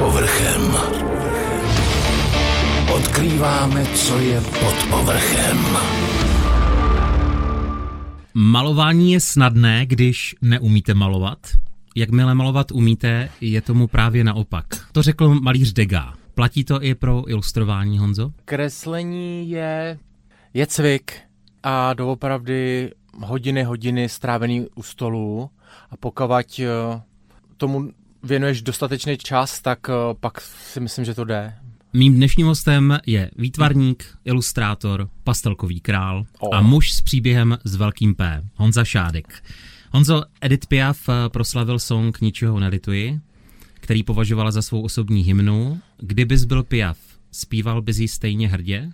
povrchem. Odkrýváme, co je pod povrchem. Malování je snadné, když neumíte malovat. Jakmile malovat umíte, je tomu právě naopak. To řekl malíř Degas. Platí to i pro ilustrování, Honzo? Kreslení je cvik a doopravdy hodiny strávený u stolu a pokud tomu věnuješ dostatečný čas, tak pak si myslím, že to jde. Mým dnešním hostem je výtvarník, ilustrátor, pastelkový král a muž s příběhem s velkým P, Honza Šádek. Honzo, Edith Piaf proslavil song Ničeho nelituji, který považovala za svou osobní hymnu. Kdybys byl Piaf, zpíval bys jí stejně hrdě?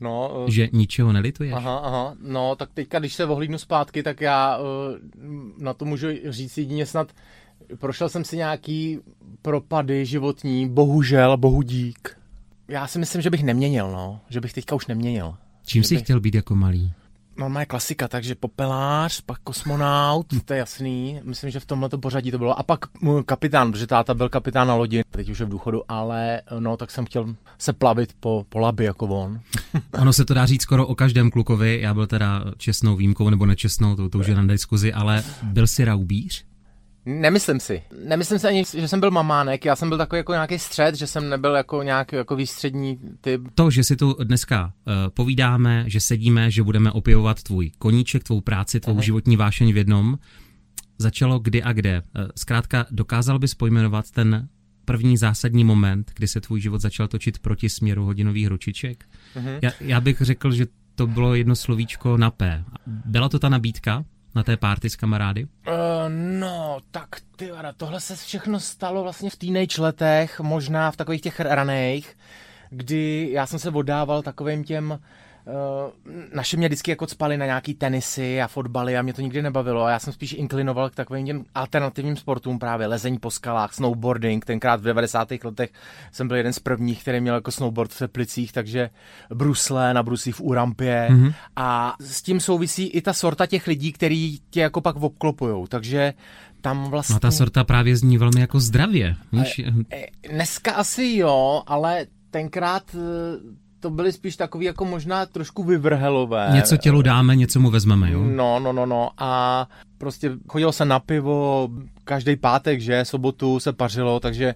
No, že ničeho nelituješ? Aha, no tak teďka, když se ohlídnu zpátky, tak já na to můžu říct jedině snad, prošel jsem si nějaký propady životní, bohužel, bohudík. Já si myslím, že bych neměnil, že bych teďka už neměnil. Čím jsi chtěl být jako malý? No, má je klasika, takže popelář, pak kosmonaut, to je jasný. Myslím, že v tomhleto pořadí to bylo. A pak kapitán, protože táta byl kapitán na lodi, teď už je v důchodu, ale tak jsem chtěl se plavit po labi jako on. Ono se to dá říct skoro o každém klukovi, já byl teda čestnou výjimkou nebo nečestnou, to už je na diskuzi, ale byl jsi raubíř? Nemyslím si. Nemyslím si ani, že jsem byl mamánek, já jsem byl takový jako nějaký střed, že jsem nebyl jako nějaký jako výstřední typ. To, že si tu dneska povídáme, že sedíme, že budeme opěvovat tvůj koníček, tvou práci, tvou životní vášeň v jednom, začalo kdy a kde. Zkrátka, dokázal bys pojmenovat ten první zásadní moment, kdy se tvůj život začal točit proti směru hodinových ručiček? Já bych řekl, že to bylo jedno slovíčko na P. Byla to ta nabídka? Na té party s kamarády? Tohle se všechno stalo vlastně v teenage letech, možná v takových těch ranejch, kdy já jsem se oddával takovým těm... Naši mě vždycky jako cpali na nějaký tenisy a fotbaly a mě to nikdy nebavilo a já jsem spíš inklinoval k takovým těm alternativním sportům, právě lezení po skalách, snowboarding, tenkrát v 90. letech jsem byl jeden z prvních, který měl jako snowboard v Teplicích, takže brusle na bruslích v Urampě a s tím souvisí i ta sorta těch lidí, který tě jako pak obklopujou, takže tam vlastně... No, ta sorta právě zní velmi jako zdravě, víš? Dneska asi jo, ale tenkrát... To byly spíš takový jako možná trošku vyvrhelové. Něco tělu dáme, něco mu vezmeme, jo? No. A prostě chodilo se na pivo každý pátek, že? Sobotu se pařilo, takže...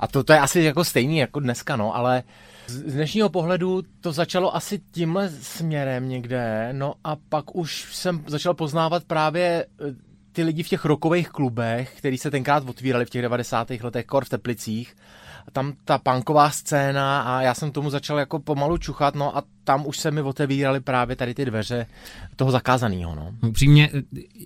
A to je asi jako stejný jako dneska, ale z dnešního pohledu to začalo asi tímhle směrem někde, a pak už jsem začal poznávat právě... ty lidi v těch rockových klubech, který se tenkrát otvírali v těch 90. letech, kor v Teplicích, tam ta punková scéna a já jsem tomu začal jako pomalu čuchat, a tam už se mi otevíraly právě tady ty dveře toho zakázanýho, Upřímně,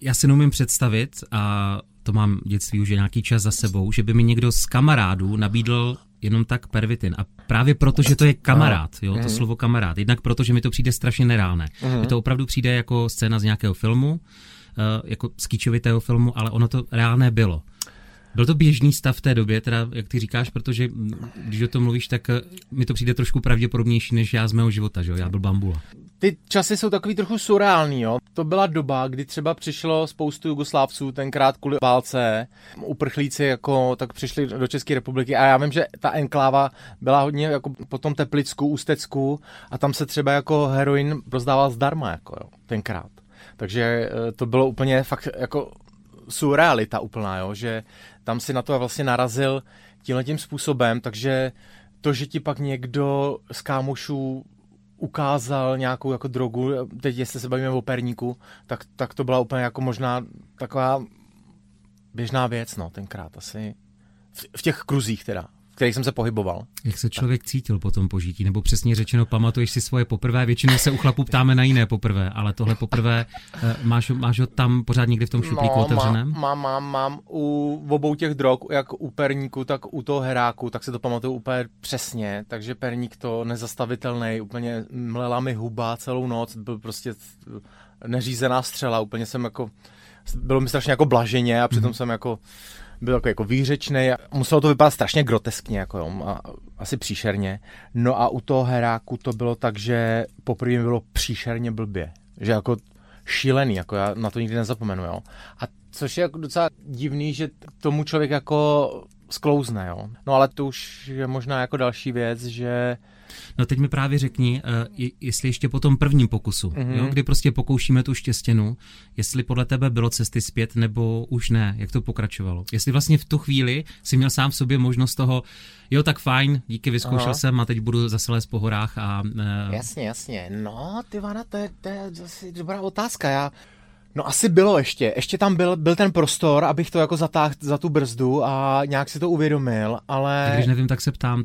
já si neumím představit, a to mám dětství už je nějaký čas za sebou, že by mi někdo z kamarádů nabídl jenom tak pervitin. A právě proto, že to je kamarád, to slovo kamarád. Jednak proto, že mi to přijde strašně nereálné. Mně to opravdu přijde jako scéna z nějakého filmu, jako z kýčovitého filmu, ale ono to reálné bylo. Byl to běžný stav v té době, teda, jak ty říkáš, protože když o tom mluvíš, tak mi to přijde trošku pravděpodobnější, než já z mého života, že jo? Já byl bambula. Ty časy jsou takový trochu surreální, jo? To byla doba, kdy třeba přišlo spoustu Jugoslávců tenkrát kvůli válce, uprchlíci jako tak přišli do České republiky a já vím, že ta enkláva byla hodně jako po tom Teplicku, Ústecku a tam se třeba jako heroin rozdával zdarma, jako jo, tenkrát. Takže to bylo úplně fakt jako surrealita úplná, jo? Že tam si na to vlastně narazil tímhletím způsobem, takže to, že ti pak někdo z kámošů ukázal nějakou jako drogu, teď jestli se bavíme o perníku, tak to byla úplně jako možná taková běžná věc, tenkrát asi v těch kruzích teda, v kterých jsem se pohyboval. Jak se člověk cítil po tom požití? Nebo přesně řečeno, pamatuješ si svoje poprvé? Většinou se u chlapů ptáme na jiné poprvé, ale tohle poprvé, máš ho tam pořád někde v tom šuplíku otevřeném? Mám. U obou těch drog, jak u perníku, tak u toho heráku, tak se to pamatuju úplně přesně. Takže perník to nezastavitelný, úplně mlela mi huba celou noc, byl prostě neřízená střela, úplně jsem jako... Bylo mi strašně jako blaženě a přitom jsem jako... byl jako výřečnej a muselo to vypadat strašně groteskně, jako jo, a asi příšerně. A u toho heráku to bylo tak, že poprvé bylo příšerně blbě, že jako šílený, jako já na to nikdy nezapomenu, jo. A což je jako docela divný, že tomu člověk jako sklouzne, jo. No ale to už je možná jako další věc, že... No teď mi právě řekni, jestli ještě po tom prvním pokusu, jo, kdy prostě pokoušíme tu štěstěnu, jestli podle tebe bylo cesty zpět nebo už ne, jak to pokračovalo. Jestli vlastně v tu chvíli jsi měl sám v sobě možnost toho, jo tak fajn, díky, vyzkoušel jsem a teď budu zase lézt po horách a... Jasně, no ty Vana, to je zase dobrá otázka, No asi bylo ještě tam byl ten prostor, abych to jako zatáhl za tu brzdu a nějak si to uvědomil, ale... Tak když nevím, tak se ptám,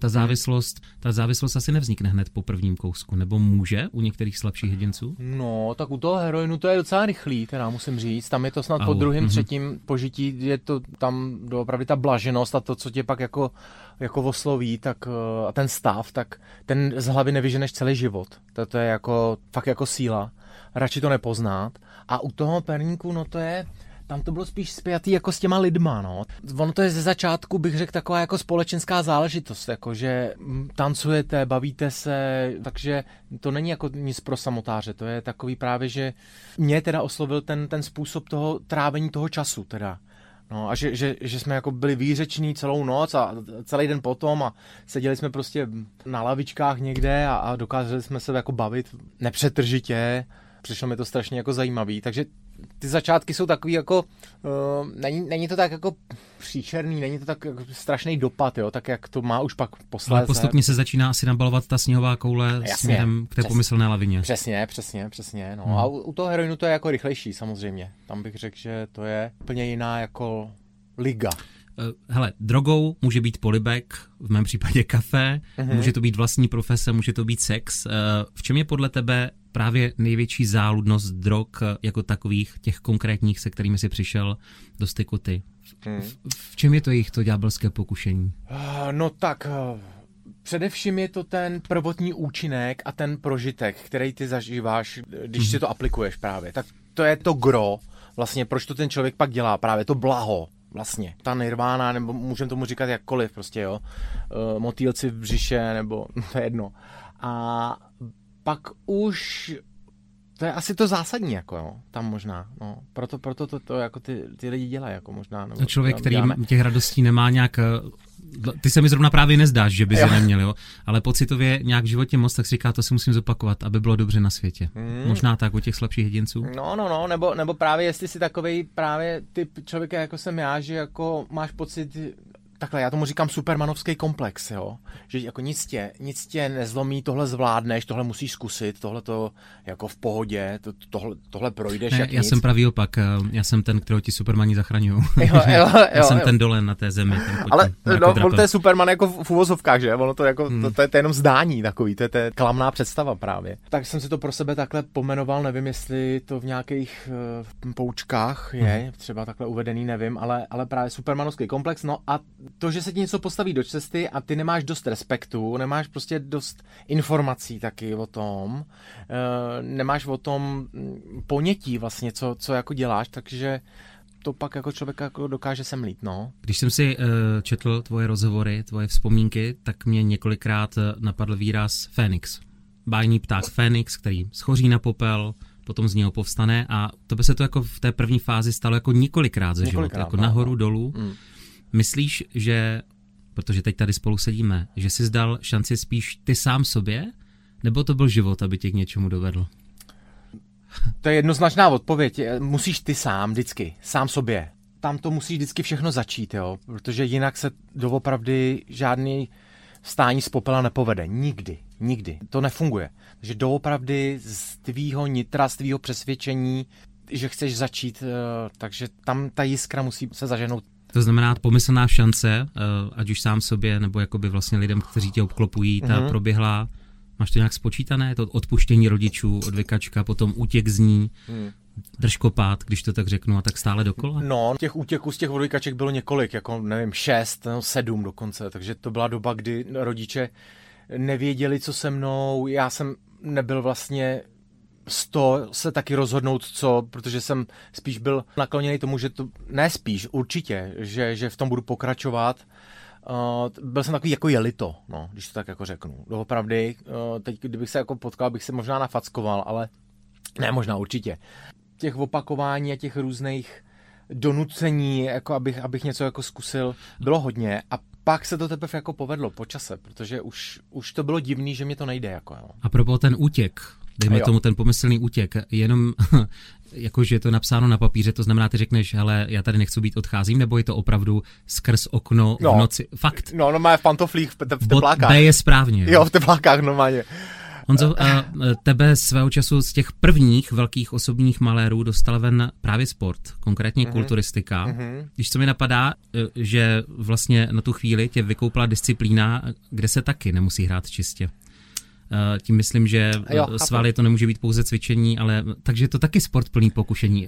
ta závislost asi nevznikne hned po prvním kousku, nebo může u některých slabších jedinců? No, tak u toho heroinu to je docela rychlý, teda musím říct, tam je to snad po druhém, třetím požití, je to tam doopravdy ta blaženost a to, co tě pak jako osloví, tak a ten stav, tak ten z hlavy nevyženeš celý život. To je jako fakt jako síla. Radši to nepoznat. A u toho perníku, no to je, tam to bylo spíš spjatý jako s těma lidma, no. Ono to je ze začátku, bych řekl, taková jako společenská záležitost, jako že tancujete, bavíte se, takže to není jako nic pro samotáře, to je takový právě, že mě teda oslovil ten způsob toho trávení toho času, teda. No a že jsme jako byli výřeční celou noc a celý den potom a seděli jsme prostě na lavičkách někde a dokázali jsme se jako bavit nepřetržitě. Přišlo mi to strašně jako zajímavý, takže ty začátky jsou takový jako, není to tak jako příšerný, není to tak jako strašný dopad, jo, tak jak to má už pak posléze. Ale postupně se začíná asi nabalovat ta sněhová koule směrem k té pomyslné lavině. Přesně, no. A u toho heroinu to je jako rychlejší samozřejmě, tam bych řekl, že to je úplně jiná jako liga. Hele, drogou může být polibek, v mém případě kafe, může to být vlastní profese, může to být sex. V čem je podle tebe právě největší záludnost drog jako takových, těch konkrétních, se kterými jsi přišel do styku ty? V čem je to jejich to ďábelské pokušení? No tak, především je to ten prvotní účinek a ten prožitek, který ty zažíváš, když si to aplikuješ právě. Tak to je to gro, vlastně proč to ten člověk pak dělá, právě to blaho. Vlastně, ta nirvána, nebo můžeme tomu říkat jakkoliv, prostě jo, motýlci v břiše, nebo to je jedno. A pak už, to je asi to zásadní, jako jo, tam možná, no, proto to jako ty lidi dělají, jako možná. Nebo člověk, který těch radostí nemá nějak, ty se mi zrovna právě nezdáš, že bys je neměl, jo, ale pocitově nějak v životě moc, tak si říká, to si musím zopakovat, aby bylo dobře na světě. Možná tak u těch slabších jedinců. No, nebo právě jestli si takovej právě typ člověka, jako jsem já, že jako máš pocit, takhle, já tomu říkám supermanovský komplex, jo, že jako nic tě nezlomí, tohle zvládneš, tohle musíš zkusit, tohle to jako v pohodě, tohle projdeš. Ne, jak já nic. Jsem pravý opak, já jsem ten, kterého ti supermani zachraňují. Já jsem ten dole na té zemi. Ale on to je superman jako v uvozovkách, že? Ono to jako, to je jenom zdání takový, to je klamná představa právě. Tak jsem si to pro sebe takhle pomenoval, nevím, jestli to v nějakých poučkách je, třeba takhle uvedený, nevím, ale právě supermanovský komplex, no a to, že se ti něco postaví do cesty a ty nemáš dost respektu, nemáš prostě dost informací taky o tom, nemáš o tom ponětí vlastně, co jako děláš, takže to pak jako člověk jako dokáže semlít, no. Když jsem si četl tvoje rozhovory, tvoje vzpomínky, tak mě několikrát napadl výraz Fénix. Bájný pták Fénix, který schoří na popel, potom z něho povstane a tebe se to jako v té první fázi stalo jako několikrát ze života, jako nahoru, dolů. Myslíš, že, protože teď tady spolu sedíme, že jsi dal šanci spíš ty sám sobě, nebo to byl život, aby tě k něčemu dovedl? To je jednoznačná odpověď. Musíš ty sám vždycky, sám sobě. Tam to musíš vždycky všechno začít, jo? Protože jinak se doopravdy žádný vstání z popela nepovede. Nikdy. To nefunguje. Takže doopravdy z tvýho nitra, z tvýho přesvědčení, že chceš začít, takže tam ta jiskra musí se zaženout. To znamená pomyslná šance, ať už sám sobě, nebo jakoby vlastně lidem, kteří tě obklopují, ta proběhla. Máš to nějak spočítané? To odpuštění rodičů, odvykačka, potom útěk z ní, držkopád, když to tak řeknu, a tak stále dokola? No, těch útěků z těch odvykaček bylo několik, jako nevím, 6, 7 dokonce, takže to byla doba, kdy rodiče nevěděli, co se mnou, já jsem nebyl vlastně... z toho se taky rozhodnout, co, protože jsem spíš byl nakloněný tomu, že to, ne spíš, určitě, že v tom budu pokračovat. Byl jsem takový jako jelito, no, když to tak jako řeknu. Doopravdy, teď kdybych se jako potkal, bych se možná nafackoval, ale ne, možná určitě. Těch opakování a těch různých donucení, jako abych něco jako zkusil, bylo hodně a pak se to teprve jako povedlo po čase, protože už to bylo divný, že mě to nejde. Jako, no. A propos ten útěk, dejme tomu ten pomyslný útěk, jenom jakože je to napsáno na papíře, to znamená, ty řekneš, hele, já tady nechci být, odcházím, nebo je to opravdu skrz okno v noci? Fakt. No, normálně v pantoflích, v teplákách. B je správně. Jo, v teplákách normálně. Honzo, tebe svého času z těch prvních velkých osobních malérů dostal ven právě sport, konkrétně kulturistika. Když co mi napadá, že vlastně na tu chvíli tě vykoupila disciplína, kde se taky nemusí hrát čistě. Tím myslím, že svaly to nemůže být pouze cvičení, ale takže to taky sport plný pokušení.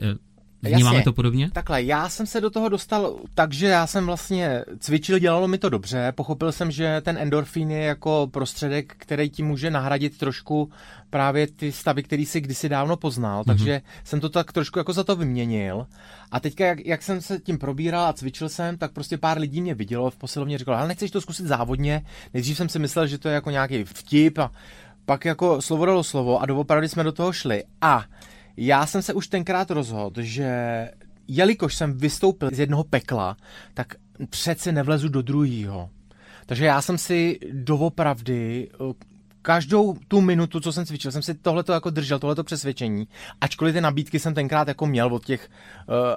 Vnímáme to podobně? Takhle, já jsem se do toho dostal, takže já jsem vlastně cvičil, dělalo mi to dobře, pochopil jsem, že ten endorfin je jako prostředek, který ti může nahradit trošku právě ty stavy, který si kdysi dávno poznal, takže jsem to tak trošku jako za to vyměnil a teďka, jak jsem se tím probíral a cvičil jsem, tak prostě pár lidí mě vidělo v posilovně, říkalo, ale nechceš to zkusit závodně, nejdřív jsem si myslel, že to je jako nějaký vtip a pak jako slovo dalo slovo a doopravdy jsme do toho šli a já jsem se už tenkrát rozhodl, že jelikož jsem vystoupil z jednoho pekla, tak přece nevlezu do druhýho. Takže já jsem si doopravdy každou tu minutu, co jsem cvičil, jsem si tohleto jako držel, tohleto přesvědčení. Ačkoliv ty nabídky jsem tenkrát jako měl od těch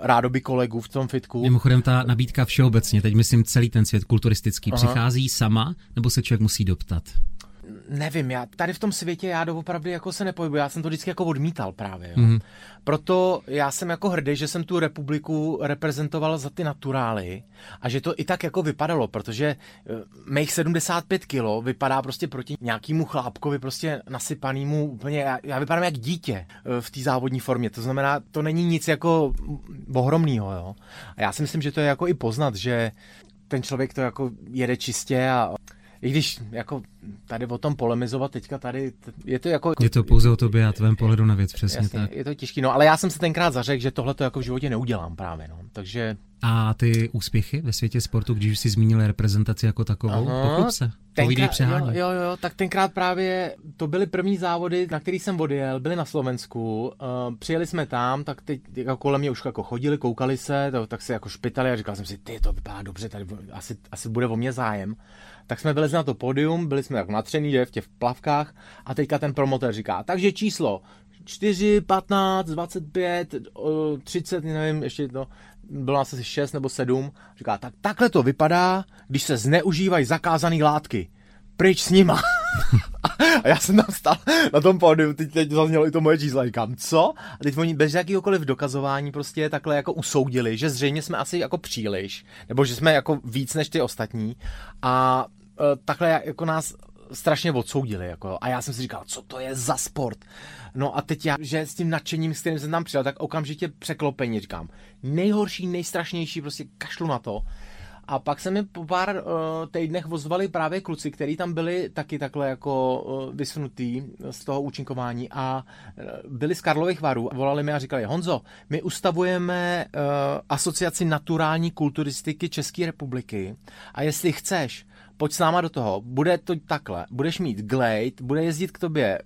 rádoby kolegů v tom fitku. Mimochodem ta nabídka všeobecně, teď myslím celý ten svět kulturistický, přichází sama, nebo se člověk musí doptat? Nevím, já tady v tom světě já doopravdy jako se nepohybuji, já jsem to vždycky jako odmítal právě. Jo. Proto já jsem jako hrdý, že jsem tu republiku reprezentoval za ty naturály a že to i tak jako vypadalo, protože mých 75 kilo vypadá prostě proti nějakému chlápkovi prostě nasypanému úplně, já vypadám jak dítě v té závodní formě, to znamená, to není nic jako ohromného, jo. A já si myslím, že to je jako i poznat, že ten člověk to jako jede čistě a i když jako tady o tom polemizovat teďka tady, je to jako... Je to pouze o tobě a tvém pohledu na věc, přesně jasně, tak. Je to těžký, no ale já jsem se tenkrát zařekl, že tohle to jako v životě neudělám právě, no, takže... A ty úspěchy ve světě sportu, když jsi zmínil reprezentaci jako takovou, pokud se povídej přehání. Jo, tak tenkrát právě to byly první závody, na který jsem odjel, byly na Slovensku, přijeli jsme tam, tak teď jako kolem mě už jako chodili, koukali se, tak se jako špitali a říkal jsem si, ty to vypadá dobře, tady asi bude o mě zájem. Tak jsme vylezli na to pódium, byli jsme jako natřený, že v těch plavkách a teďka ten promotor říká, takže číslo 4, 15, 25, 30, nevím, ještě to, bylo nás asi 6 nebo 7, říká, tak takhle to vypadá, když se zneužívají zakázané látky, pryč s nima. A já jsem tam stál na tom pódiu, teď zaznělo i to moje číslo, říkám, co? A teď oni bez jakýhokoliv dokazování prostě takhle jako usoudili, že zřejmě jsme asi jako příliš, nebo že jsme jako víc než ty ostatní a takhle jako nás strašně odsoudili, jako a já jsem si říkal, co to je za sport? No a teď já, že s tím nadšením, s kterým jsem tam přijel, tak okamžitě překlopeně říkám, nejhorší, nejstrašnější, prostě kašlu na to. A pak se mi po pár týdnech ozvali právě kluci, kteří tam byli taky takhle jako vysunutý z toho účinkování a byli z Karlových Varů. Volali mi a říkali, Honzo, my ustavujeme asociaci naturální kulturistiky České republiky a jestli chceš, pojď s náma do toho, bude to takhle, budeš mít glejt, bude jezdit k tobě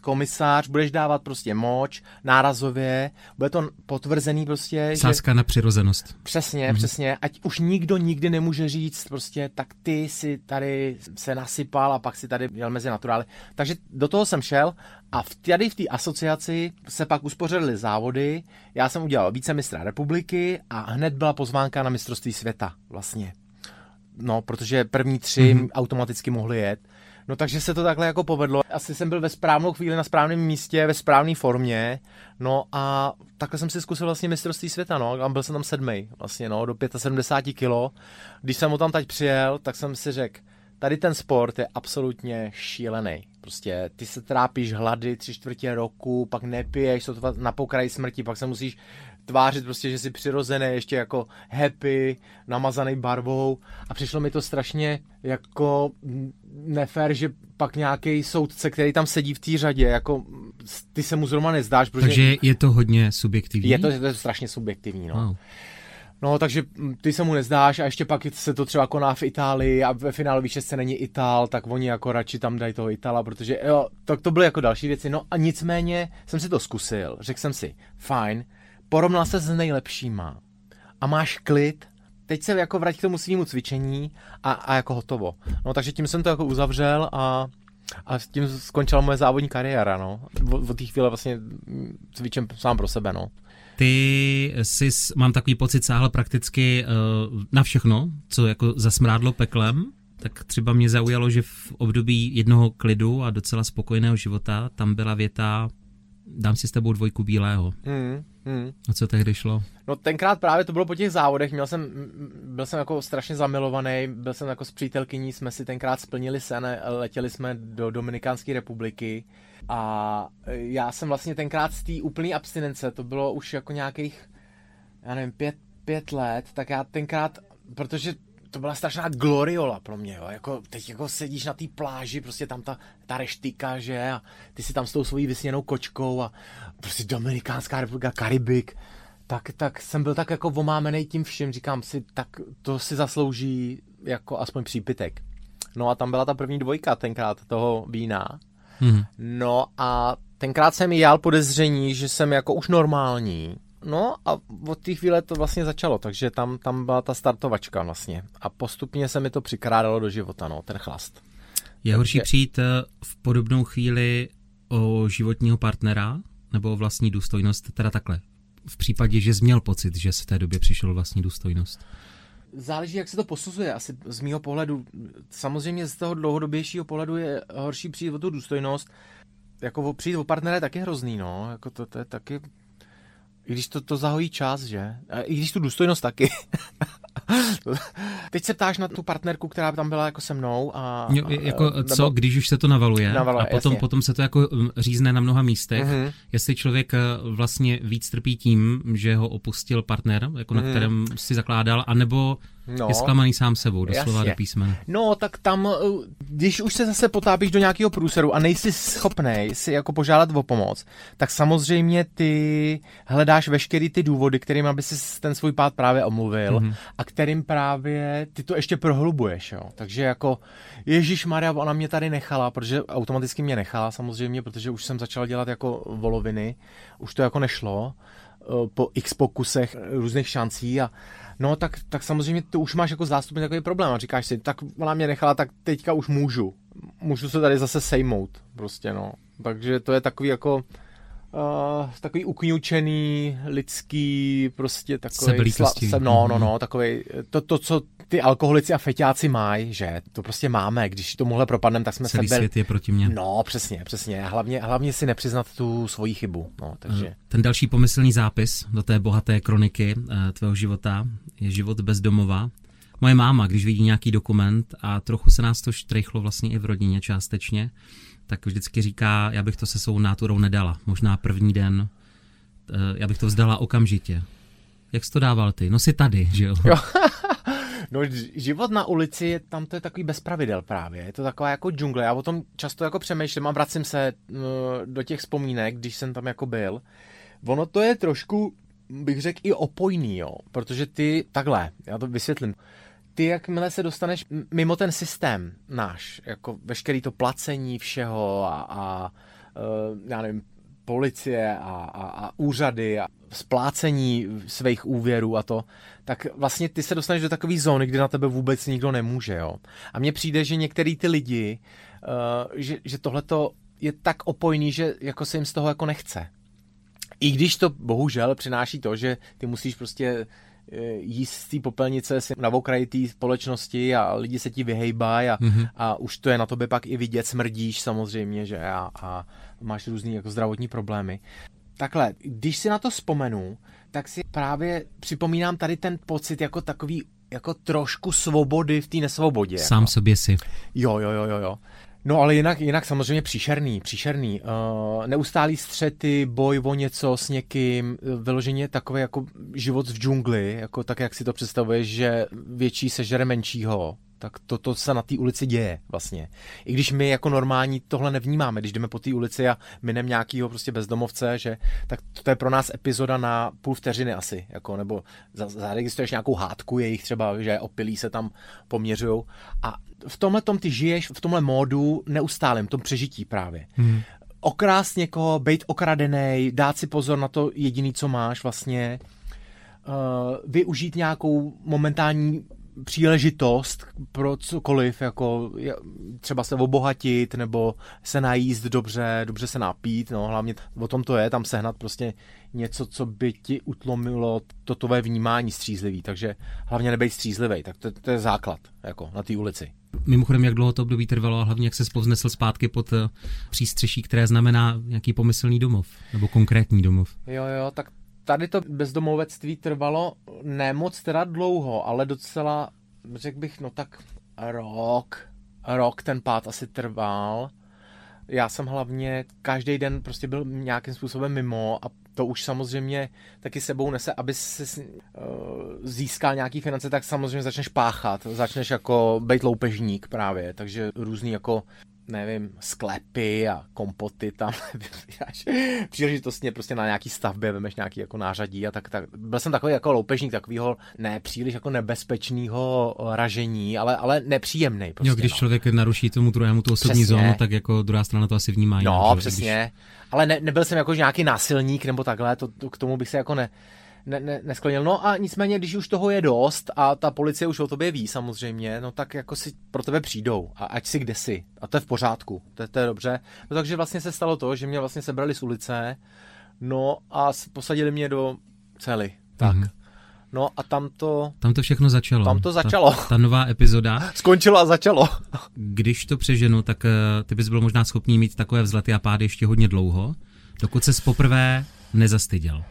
komisář, budeš dávat prostě moč, nárazově, bude to potvrzený prostě. Sázka na přirozenost. Přesně, přesně, ať už nikdo nikdy nemůže říct prostě, tak ty si tady se nasypal a pak si tady jel mezi naturály. Takže do toho jsem šel a tady v té asociaci se pak uspořádali závody, já jsem udělal vícemistra republiky a hned byla pozvánka na mistrovství světa vlastně. No, protože první 3 automaticky mohli jet. No takže se to takhle jako povedlo. Asi jsem byl ve správnou chvíli, na správném místě, ve správné formě. No a takhle jsem si zkusil vlastně mistrovství světa, no. A byl jsem tam 7. vlastně, no, do 75 kilo. Když jsem ho tam teď přijel, tak jsem si řekl, tady ten sport je absolutně šílený. Prostě ty se trápíš hlady 3/4 roku, pak nepiješ, jsou to na pokraji smrti, pak se musíš tvářit prostě, že jsi přirozený, ještě jako happy, namazaný barvou a přišlo mi to strašně jako nefér, že pak nějaký soudce, který tam sedí v té řadě, jako ty se mu zrovna nezdáš. Protože... Takže je to hodně subjektivní? Je to strašně subjektivní, no. Wow. No, takže ty se mu nezdáš a ještě pak se to třeba koná v Itálii a ve finálový šestce není Itál, tak oni jako radši tam dají toho Itala, protože jo, tak to byly jako další věci. No a nicméně jsem si to zkusil, řekl jsem si, fajn, porovnal se s nejlepšíma a máš klid. Teď se jako vrátí k tomu svýmu cvičení a jako hotovo. No takže tím jsem to jako uzavřel a s tím skončila moje závodní kariéra, no. Od té chvíle vlastně cvičím sám pro sebe, no. Ty jsi, mám takový pocit, sáhl prakticky na všechno, co jako zasmrádlo peklem. Tak třeba mě zaujalo, že v období jednoho klidu a docela spokojného života tam byla věta: dám si s tebou dvojku bílého. A co tehdy šlo? No tenkrát právě to bylo po těch závodech, byl jsem jako strašně zamilovaný, byl jsem jako s přítelkyní, jsme si tenkrát splnili sen, letěli jsme do Dominikánské republiky a já jsem vlastně tenkrát z té úplné abstinence, to bylo už jako nějakých, já nevím, pět let, tak já tenkrát, protože to byla strašná gloriola pro mě, jo. Jako, teď jako sedíš na té pláži, prostě tam ta reštika, že, a ty si tam s tou svojí vysněnou kočkou a prostě Dominikánská republika, Karibik, tak jsem byl tak jako omámenej tím vším, říkám si, tak to si zaslouží jako aspoň přípitek. No a tam byla ta první dvojka tenkrát toho vína. No a tenkrát jsem jel podezření, že jsem jako už normální. No a od té chvíle to vlastně začalo, takže tam byla ta startovačka vlastně a postupně se mi to přikrádalo do života, no, ten chlast. Je horší přijít v podobnou chvíli o životního partnera nebo o vlastní důstojnost, teda takhle, v případě, že jsi měl pocit, že v té době přišel vlastní důstojnost? Záleží, jak se to posuzuje, asi z mýho pohledu. Samozřejmě z toho dlouhodobějšího pohledu je horší přijít o tu důstojnost, jako přijít o partnera je taky hrozný, no, jako to je taky... I když to zahojí čas, že? A i když tu důstojnost taky. Teď se ptáš na tu partnerku, která tam byla jako se mnou. Co, když už se to navaluje a potom se to jako řízne na mnoha místech. Mm-hmm. Jestli člověk vlastně víc trpí tím, že ho opustil partner, jako na kterém si zakládal, anebo je zklamaný sám sebou, doslova do písmene. No, tak tam, když už se zase potápíš do nějakého průseru a nejsi schopnej si jako požádat o pomoc, tak samozřejmě ty hledáš veškerý ty důvody, kterým aby si ten svůj pád právě omluvil a kterým právě ty to ještě prohlubuješ, jo. Takže jako ježišmarja, ona mě tady nechala, protože automaticky mě nechala samozřejmě, protože už jsem začal dělat jako voloviny, už to jako nešlo po x pokusech různých šancí a no tak samozřejmě to už máš jako zástupně takový problém a říkáš si, tak ona mě nechala, tak teďka už můžu se tady zase sejmout prostě, no. Takže to je takový jako takový ukňučený lidský prostě takový takový to co ty alkoholici a feťáci mají, že to prostě máme, když tomuhle propadnem, tak jsme celý svět je proti mně. No, přesně. Hlavně si nepřiznat tu svoji chybu, no, takže. Ten další pomyslný zápis do té bohaté kroniky tvého života je život bez domova. Moje máma, když vidí nějaký dokument a trochu se nás to štrejchlo vlastně i v rodině částečně, tak vždycky říká, já bych to se svou náturou nedala. Možná první den, já bych to vzdala okamžitě. Jak jsi to dával ty? No jsi tady, že jo? No, život na ulici, tam to je takový bez pravidel právě. Je to taková jako džungle. Já o tom často jako přemýšlím a vracím se do těch vzpomínek, když jsem tam jako byl. Ono to je trošku, bych řekl, i opojný, jo. Protože ty, takhle, já to vysvětlím. Ty, jakmile se dostaneš mimo ten systém náš, jako veškerý to placení všeho a já nevím, policie a úřady a splácení svých úvěrů a to, tak vlastně ty se dostaneš do takové zóny, kde na tebe vůbec nikdo nemůže, jo. A mně přijde, že některý ty lidi, že tohleto je tak opojný, že jako se jim z toho jako nechce. I když to bohužel přináší to, že ty musíš prostě jíst z té popelnice na okraji té společnosti a lidi se ti vyhejbají a už to je na tobě pak i vidět, smrdíš samozřejmě, že a máš různý jako zdravotní problémy. Takhle, když si na to vzpomenu, tak si právě připomínám tady ten pocit jako takový, jako trošku svobody v té nesvobodě. Sám jako sobě si. Jo. No ale jinak samozřejmě příšerný. Neustálý střety, boj o něco s někým, vyloženě takový jako život v džungli, jako tak, jak si to představuješ, že větší sežere menšího, tak to se na té ulici děje vlastně. I když my jako normální tohle nevnímáme, když jdeme po té ulici a minem nějakýho prostě bezdomovce, že, tak to je pro nás epizoda na půl vteřiny asi, jako, nebo zaregistruješ nějakou hádku jejich třeba, že opilí se tam poměřujou a v tomhletom ty žiješ, v tomhle módu neustálém, tom přežití právě. Okrást někoho, bejt okradenej, dát si pozor na to jediný, co máš vlastně. využít nějakou momentální příležitost pro cokoliv, jako třeba se obohatit nebo se najíst dobře, dobře se napít, no hlavně o tom to je, tam sehnat prostě něco, co by ti utlomilo to tvoje vnímání střízlivý, takže hlavně nebejt střízlivej, tak to je základ, jako na té ulici. Mimochodem, jak dlouho to období trvalo a hlavně jak se povznesl zpátky pod přístřeší, které znamená nějaký pomyslný domov, nebo konkrétní domov. Jo, tak tady to bezdomovectví trvalo nemoc teda dlouho, ale docela, řekl bych, no tak rok ten pád asi trval. Já jsem hlavně každý den prostě byl nějakým způsobem mimo a to už samozřejmě taky sebou nese, aby se získal nějaký finance, tak samozřejmě začneš páchat, začneš jako být loupežník právě, takže různý jako sklepy a kompoty tam, příležitostně prostě na nějaký stavbě vemeš nějaký jako nářadí a tak. Byl jsem takový jako loupežník takovýho nepříliš jako nebezpečného ražení, ale nepříjemnej. Prostě, když člověk naruší tomu druhému tu osobní zónu, tak jako druhá strana to asi vnímá. No, že? Přesně. Když... Ale nebyl jsem jako nějaký násilník nebo takhle, to k tomu bych se jako nesklonil. No a nicméně, když už toho je dost a ta policie už o tobě ví samozřejmě, no tak jako si pro tebe přijdou a ať si kde si. A to je v pořádku, to je dobře. No takže vlastně se stalo to, že mě vlastně sebrali z ulice, no a posadili mě do cely. Tak. Mm-hmm. No a tam to všechno začalo. Ta nová epizoda. Skončilo a začalo. Když to přeženu, tak ty bys byl možná schopný mít takové vzlety a pády ještě hodně dlouho, dokud ses poprvé nezastyděl.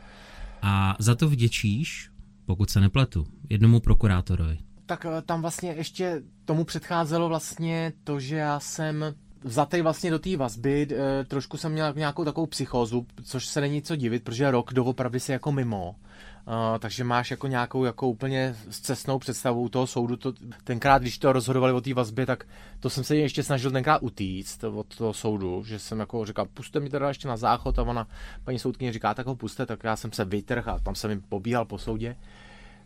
A za to vděčíš, pokud se nepletu, jednomu prokurátorovi. Tak tam vlastně ještě tomu předcházelo vlastně to, že já jsem vzatej vlastně do té vazby, trošku jsem měl nějakou takovou psychózu, což se není co divit, protože rok doopravdy si jako mimo. Takže máš jako nějakou jako úplně scestnou představu toho soudu. Tenkrát, když to rozhodovali o té vazbě, tak to jsem se ještě snažil tenkrát utíct od toho soudu, že jsem jako říkal, pusťte mi teda ještě na záchod a ona, paní soudkyně říká, tak ho pusťte, tak já jsem se vytrhl a tam jsem jim pobíhal po soudě.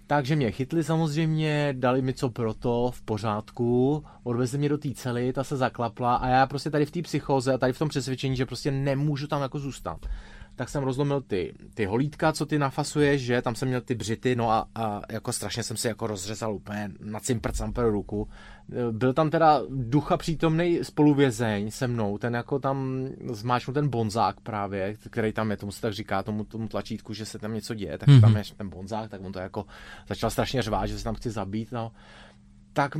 Takže mě chytli samozřejmě, dali mi co proto, v pořádku, odvezli mě do té cely, ta se zaklapla a já prostě tady v té psychóze a tady v tom přesvědčení, že prostě nemůžu tam jako zůstat. Tak jsem rozlomil ty holítka, co ty nafasuješ, že tam jsem měl ty břity, no a jako strašně jsem si jako rozřezal úplně na cimprcám pro ruku. Byl tam teda ducha přítomnej spoluvězeň se mnou, ten jako tam zmáčnul ten bonzák právě, který tam je, tomu se tak říká, tomu tlačítku, že se tam něco děje, tak tam je ten bonzák, tak on to jako začal strašně řvát, že se tam chci zabít, no. Tak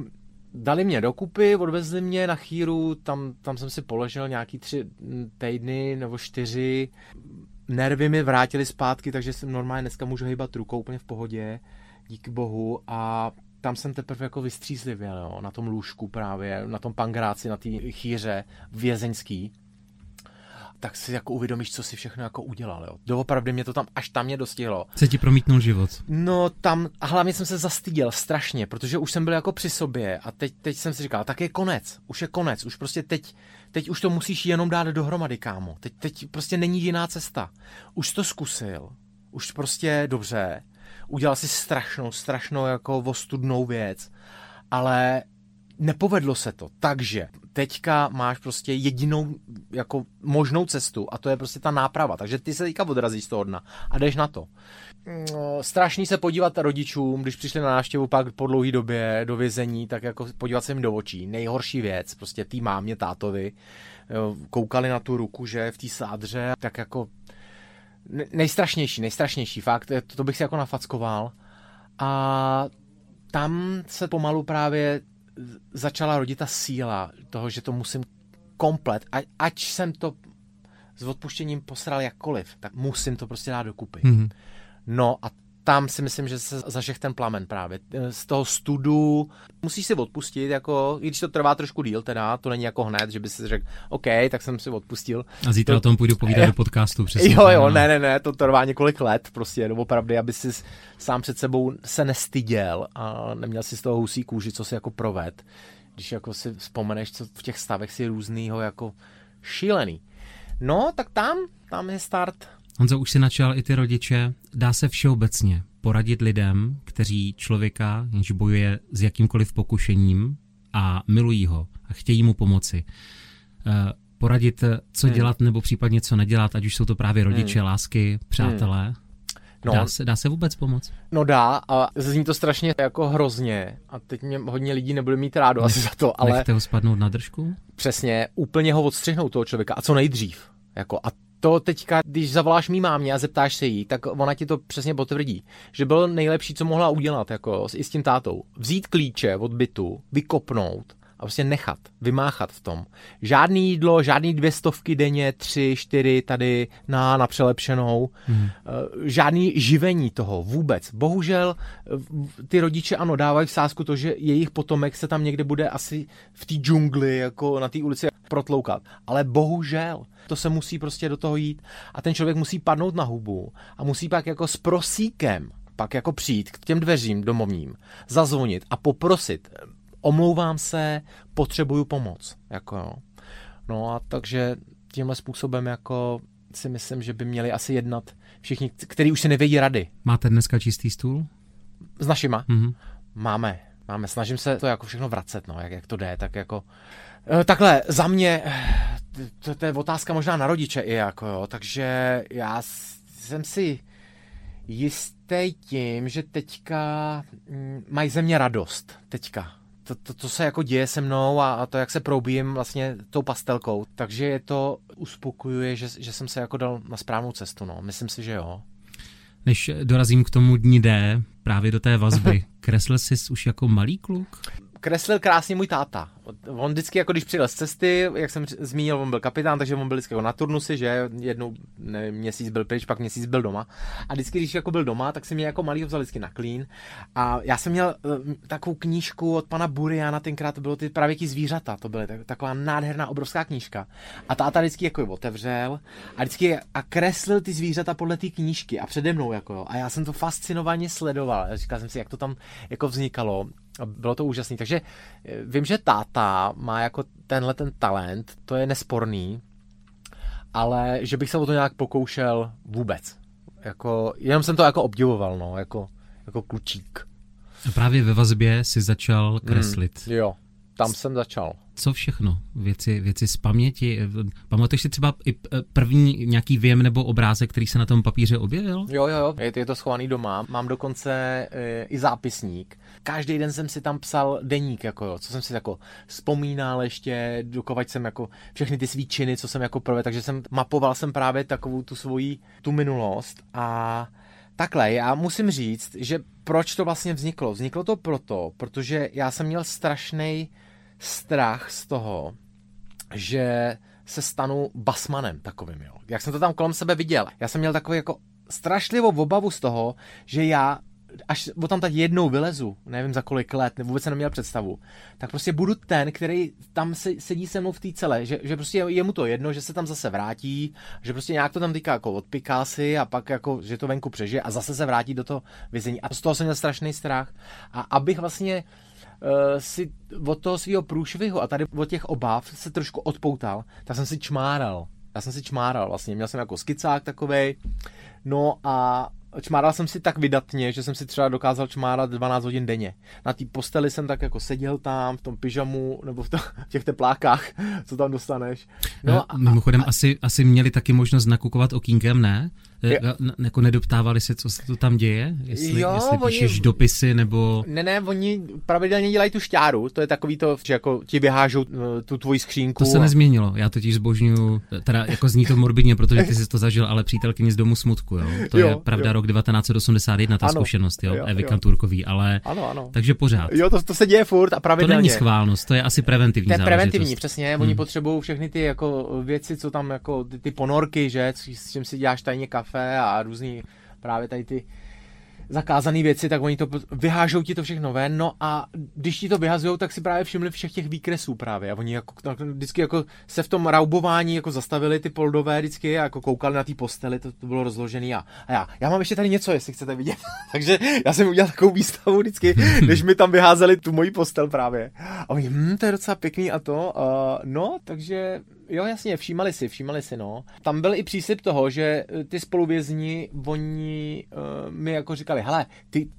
dali mě dokupy, odvezli mě na chýru, tam jsem si poležel nějaký 3 týdny nebo 4. Nervy mi vrátily zpátky, takže jsem normálně dneska můžu hýbat rukou úplně v pohodě, díky bohu. A tam jsem teprve jako vystřízlivěl, jo, na tom lůžku právě, na tom pangráci, na té chýře vězeňský. Tak si jako uvědomíš, co si všechno jako udělal, jo. Doopravdy mě to tam, až tam mě dostihlo. Se ti promítnul život. No tam, a hlavně jsem se zastyděl strašně, protože už jsem byl jako při sobě a teď jsem si říkal, tak je konec, už prostě teď už to musíš jenom dát dohromady, kámo. Teď prostě není jiná cesta. Už to zkusil, už prostě dobře, udělal si strašnou jako ostudnou věc, ale nepovedlo se to, takže teďka máš prostě jedinou jako možnou cestu a to je prostě ta náprava, takže ty se teďka odrazíš z toho dna a jdeš na to. Strašný se podívat rodičům, když přišli na návštěvu pak po dlouhý době do vězení, tak jako podívat se jim do očí, nejhorší věc, prostě tý mámě, tátovi, koukali na tu ruku, že v té sádře, tak jako nejstrašnější fakt, to bych si jako nafackoval a tam se pomalu právě začala rodit ta síla toho, že to musím komplet, ať jsem to s odpuštěním posral jakkoliv, tak musím to prostě dát dokupy. Mm-hmm. No a tam si myslím, že se zažech ten plamen právě. Z toho studu musíš si odpustit, jako, i když to trvá trošku díl, teda, to není jako hned, že by si řekl, OK, tak jsem si odpustil. A zítra o tom půjdu povídat do podcastu. Přesně. Jo, ne, to trvá několik let prostě, doopravdy, aby si sám před sebou se nestyděl a neměl si z toho husí kůži, co si jako proved. Když jako si vzpomeneš, co v těch stavech si různýho jako šílený. No, tak tam je start. Honzo, už si načal i ty rodiče. Dá se všeobecně poradit lidem, kteří člověka, jenž bojuje s jakýmkoliv pokušením a milují ho a chtějí mu pomoci, poradit, co dělat nebo případně co nedělat, ať už jsou to právě rodiče, lásky, přátelé? No, dá se vůbec pomoct? No dá, a zní to strašně jako hrozně a teď mě hodně lidí nebude mít rádo asi za to, ale... Nechte ho spadnout na držku? Přesně, úplně ho odstřihnout toho člověka a co nejdřív. Jako, a to teďka, když zavoláš mý mámě a zeptáš se jí, tak ona ti to přesně potvrdí, že bylo nejlepší, co mohla udělat jako, i s tím tátou. Vzít klíče od bytu, vykopnout a prostě nechat, vymáchat v tom. Žádný jídlo, žádný 200 denně, 3, 4 tady na přelepšenou. Žádný živení toho vůbec. Bohužel ty rodiče ano dávají v sázku to, že jejich potomek se tam někde bude asi v té džungli, jako na té ulici protloukat. Ale bohužel to se musí prostě do toho jít a ten člověk musí padnout na hubu a musí pak jako s prosíkem pak jako přijít k těm dveřím domovním, zazvonit a poprosit: omlouvám se, potřebuju pomoc. Jako, no a takže tímhle způsobem jako si myslím, že by měli asi jednat všichni, kteří už se nevědí rady. Máte dneska čistý stůl? S našima? Mm-hmm. Máme. Snažím se to jako všechno vracet, no, jak to jde, tak jako... Takhle, za mě, to je otázka možná na rodiče i jako, jo, takže já jsem si jistý tím, že teďka mají ze mě radost, teďka. To, co se jako děje se mnou a to, jak se probíjím vlastně tou pastelkou. Takže je to uspokojuje, že jsem se jako dal na správnou cestu. No. Myslím si, že jo. Než dorazím k tomu dní D, právě do té vazby, kreslil jsi už jako malý kluk? Kreslil krásně můj táta. On vždycky, jako když přijel z cesty, jak jsem zmínil, on byl kapitán, takže on byl vždycky jako na turnusy, že jednou nevím, měsíc byl pryč, pak měsíc byl doma. A vždycky, když jako byl doma, tak si mě jako malý vzal vždycky na klín. A já jsem měl takovou knížku od pana Buriana, tenkrát to bylo ty právě ti zvířata, to byly taková nádherná obrovská knížka. A táta vždycky jako otevřel a vždycky a kreslil ty zvířata podle té knížky a přede mnou jako. A já jsem to fascinovaně sledoval. Říkal jsem si, jak to tam jako vznikalo. Bylo to úžasný, takže vím, že táta má jako tenhle ten talent, to je nesporný, ale že bych se o to nějak pokoušel vůbec. Jako, jenom jsem to jako obdivoval, no, jako klučík. A právě ve vazbě si začal kreslit. Jo, tam jsem začal. Co všechno? Věci z paměti? Pamatuješ si třeba i první nějaký věm nebo obrázek, který se na tom papíře objevil? Jo, je to schovaný doma. Mám dokonce i zápisník. Každý den jsem si tam psal deník, jako jo, co jsem si jako vzpomínal ještě, dokovať jsem jako všechny ty svý činy, co jsem jako prvé, takže jsem mapoval jsem právě takovou tu svoji, tu minulost a takhle, já musím říct, že proč to vlastně vzniklo? Vzniklo to proto, protože já jsem měl strašný strach z toho, že se stanu basmanem takovým, jo. Jak jsem to tam kolem sebe viděl, já jsem měl takovou jako strašlivou obavu z toho, že já až o tam tak jednou vylezu, nevím za kolik let, vůbec jsem neměl představu, tak prostě budu ten, který tam sedí se mnou v té cele, že prostě je mu to jedno, že se tam zase vrátí, že prostě nějak to tam týká jako odpiká si a pak jako, že to venku přežije a zase se vrátí do toho vězení. A z toho jsem měl strašný strach. A abych vlastně si od toho svého průšvihu a tady od těch obav se trošku odpoutal, tak jsem si čmáral. Já jsem si čmáral vlastně, měl jsem jako skicák takovej, no a čmáral jsem si tak vydatně, že jsem si třeba dokázal čmárat 12 hodin denně. Na té posteli jsem tak jako seděl tam, v tom pyžamu, nebo v těch teplákách, co tam dostaneš. No, mimochodem, asi měli taky možnost nakukovat okýnkem, ne? Jako nedoptávali se, co se to tam děje? Jestli píšeš oni, dopisy, nebo... Ne, oni pravidelně dělají tu šťáru, to je takový to, že jako ti vyhážou tu tvoji skřínku. To se nezměnilo, já totiž zbožňuju, teda jako zní to morbidně, protože ty jsi to zažil, ale Přítelkyně z domu smutku, jo? To je pravda, rok 1981, ta ano, zkušenost, jo, Evy Kanturkový, ale... Ano. Takže pořád. Jo, to se děje furt a pravidelně. To není schválnost, to je asi preventivní záležitost. To je preventivní, přesně, oni potřebují všechny ty jako věci, co tam jako ty ponorky, že, s čím si děláš tajně a různý právě tady ty zakázané věci, tak oni to vyhážou ti to všechno ven, no a když ti to vyhazujou, tak si právě všimli všech těch výkresů právě a oni jako, vždycky jako se v tom raubování jako zastavili ty poldové vždycky a jako koukali na té posteli, to bylo rozložený a já mám ještě tady něco, jestli chcete vidět, takže já jsem udělal takovou výstavu vždycky, když mi tam vyházeli tu moji postel právě a oni, to je docela pěkný a to, no, takže... Jo, jasně, všímali si, no. Tam byl i příslib toho, že ty spoluvězni, oni mi jako říkali, hele,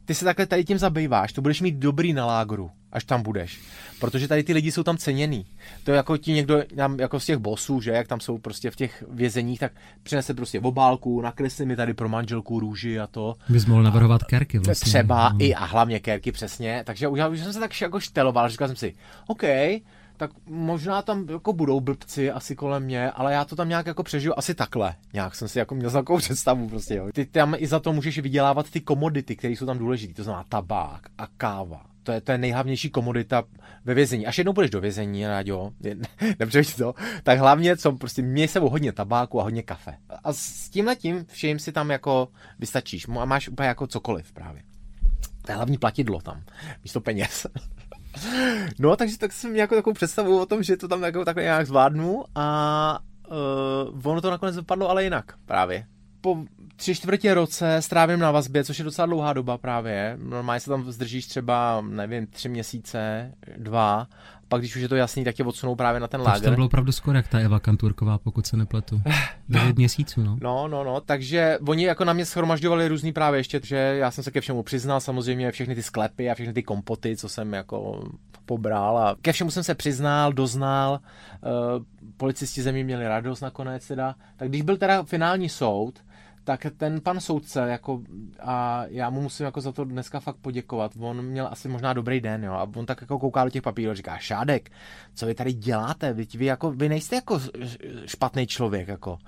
ty se takhle tady tím zabýváš, to budeš mít dobrý na lágru. až tam budeš. Protože tady ty lidi jsou tam ceněný. To jako ti někdo, jako z těch bossů, že, jak tam jsou prostě v těch vězeních, tak přinese prostě obálku, nakresli mi tady pro manželku růži a to. Bys mohl navrhovat kérky vlastně. Třeba i a hlavně kérky, přesně. Takže už jsem se tak jako šteloval, říkal jsem si, OK, tak možná tam jako budou blbci asi kolem mě, ale já to tam nějak jako přežiju asi takhle. Nějak jsem si jako měl takovou představu prostě, jo. Ty tam i za to můžeš vydělávat ty komodity, které jsou tam důležité, to znamená tabák a káva. To je nejhlavnější komodita ve vězení. Až jednou budeš do vězení, Ráďo, nepřeveď to, tak hlavně co prostě měj sebou hodně tabáku a hodně kafe. A s tímhletím vším si tam jako vystačíš a máš úplně jako cokoliv právě. To je hlavní platidlo tam, místo peněz. No, takže tak jsem nějakou takovou představu o tom, že to tam jako takhle nějak zvládnu a ono to nakonec dopadlo, ale jinak právě. Po 3/4 roce strávím na vazbě, což je docela dlouhá doba právě. Normálně se tam zdržíš třeba, nevím, 3 měsíce, 2. Pak když už je to jasný, tak tě odsunou právě na ten láger. To bylo opravdu skoro jak ta Eva Kanturková, pokud se nepletu. 9 měsíců, no. No, takže oni jako na mě shromažďovali různý právě ještě, že já jsem se ke všemu přiznal, samozřejmě všechny ty sklepy a všechny ty kompoty, co jsem jako pobral a ke všemu jsem se přiznal, doznal, policisti ze mě měli radost nakonec teda. Tak když byl teda finální soud, tak ten pan soudce, jako, a já mu musím jako za to dneska fakt poděkovat, on měl asi možná dobrý den, jo, a on tak jako kouká do těch papírů a říká, Šádek, co vy tady děláte, vy nejste jako špatný člověk, jako.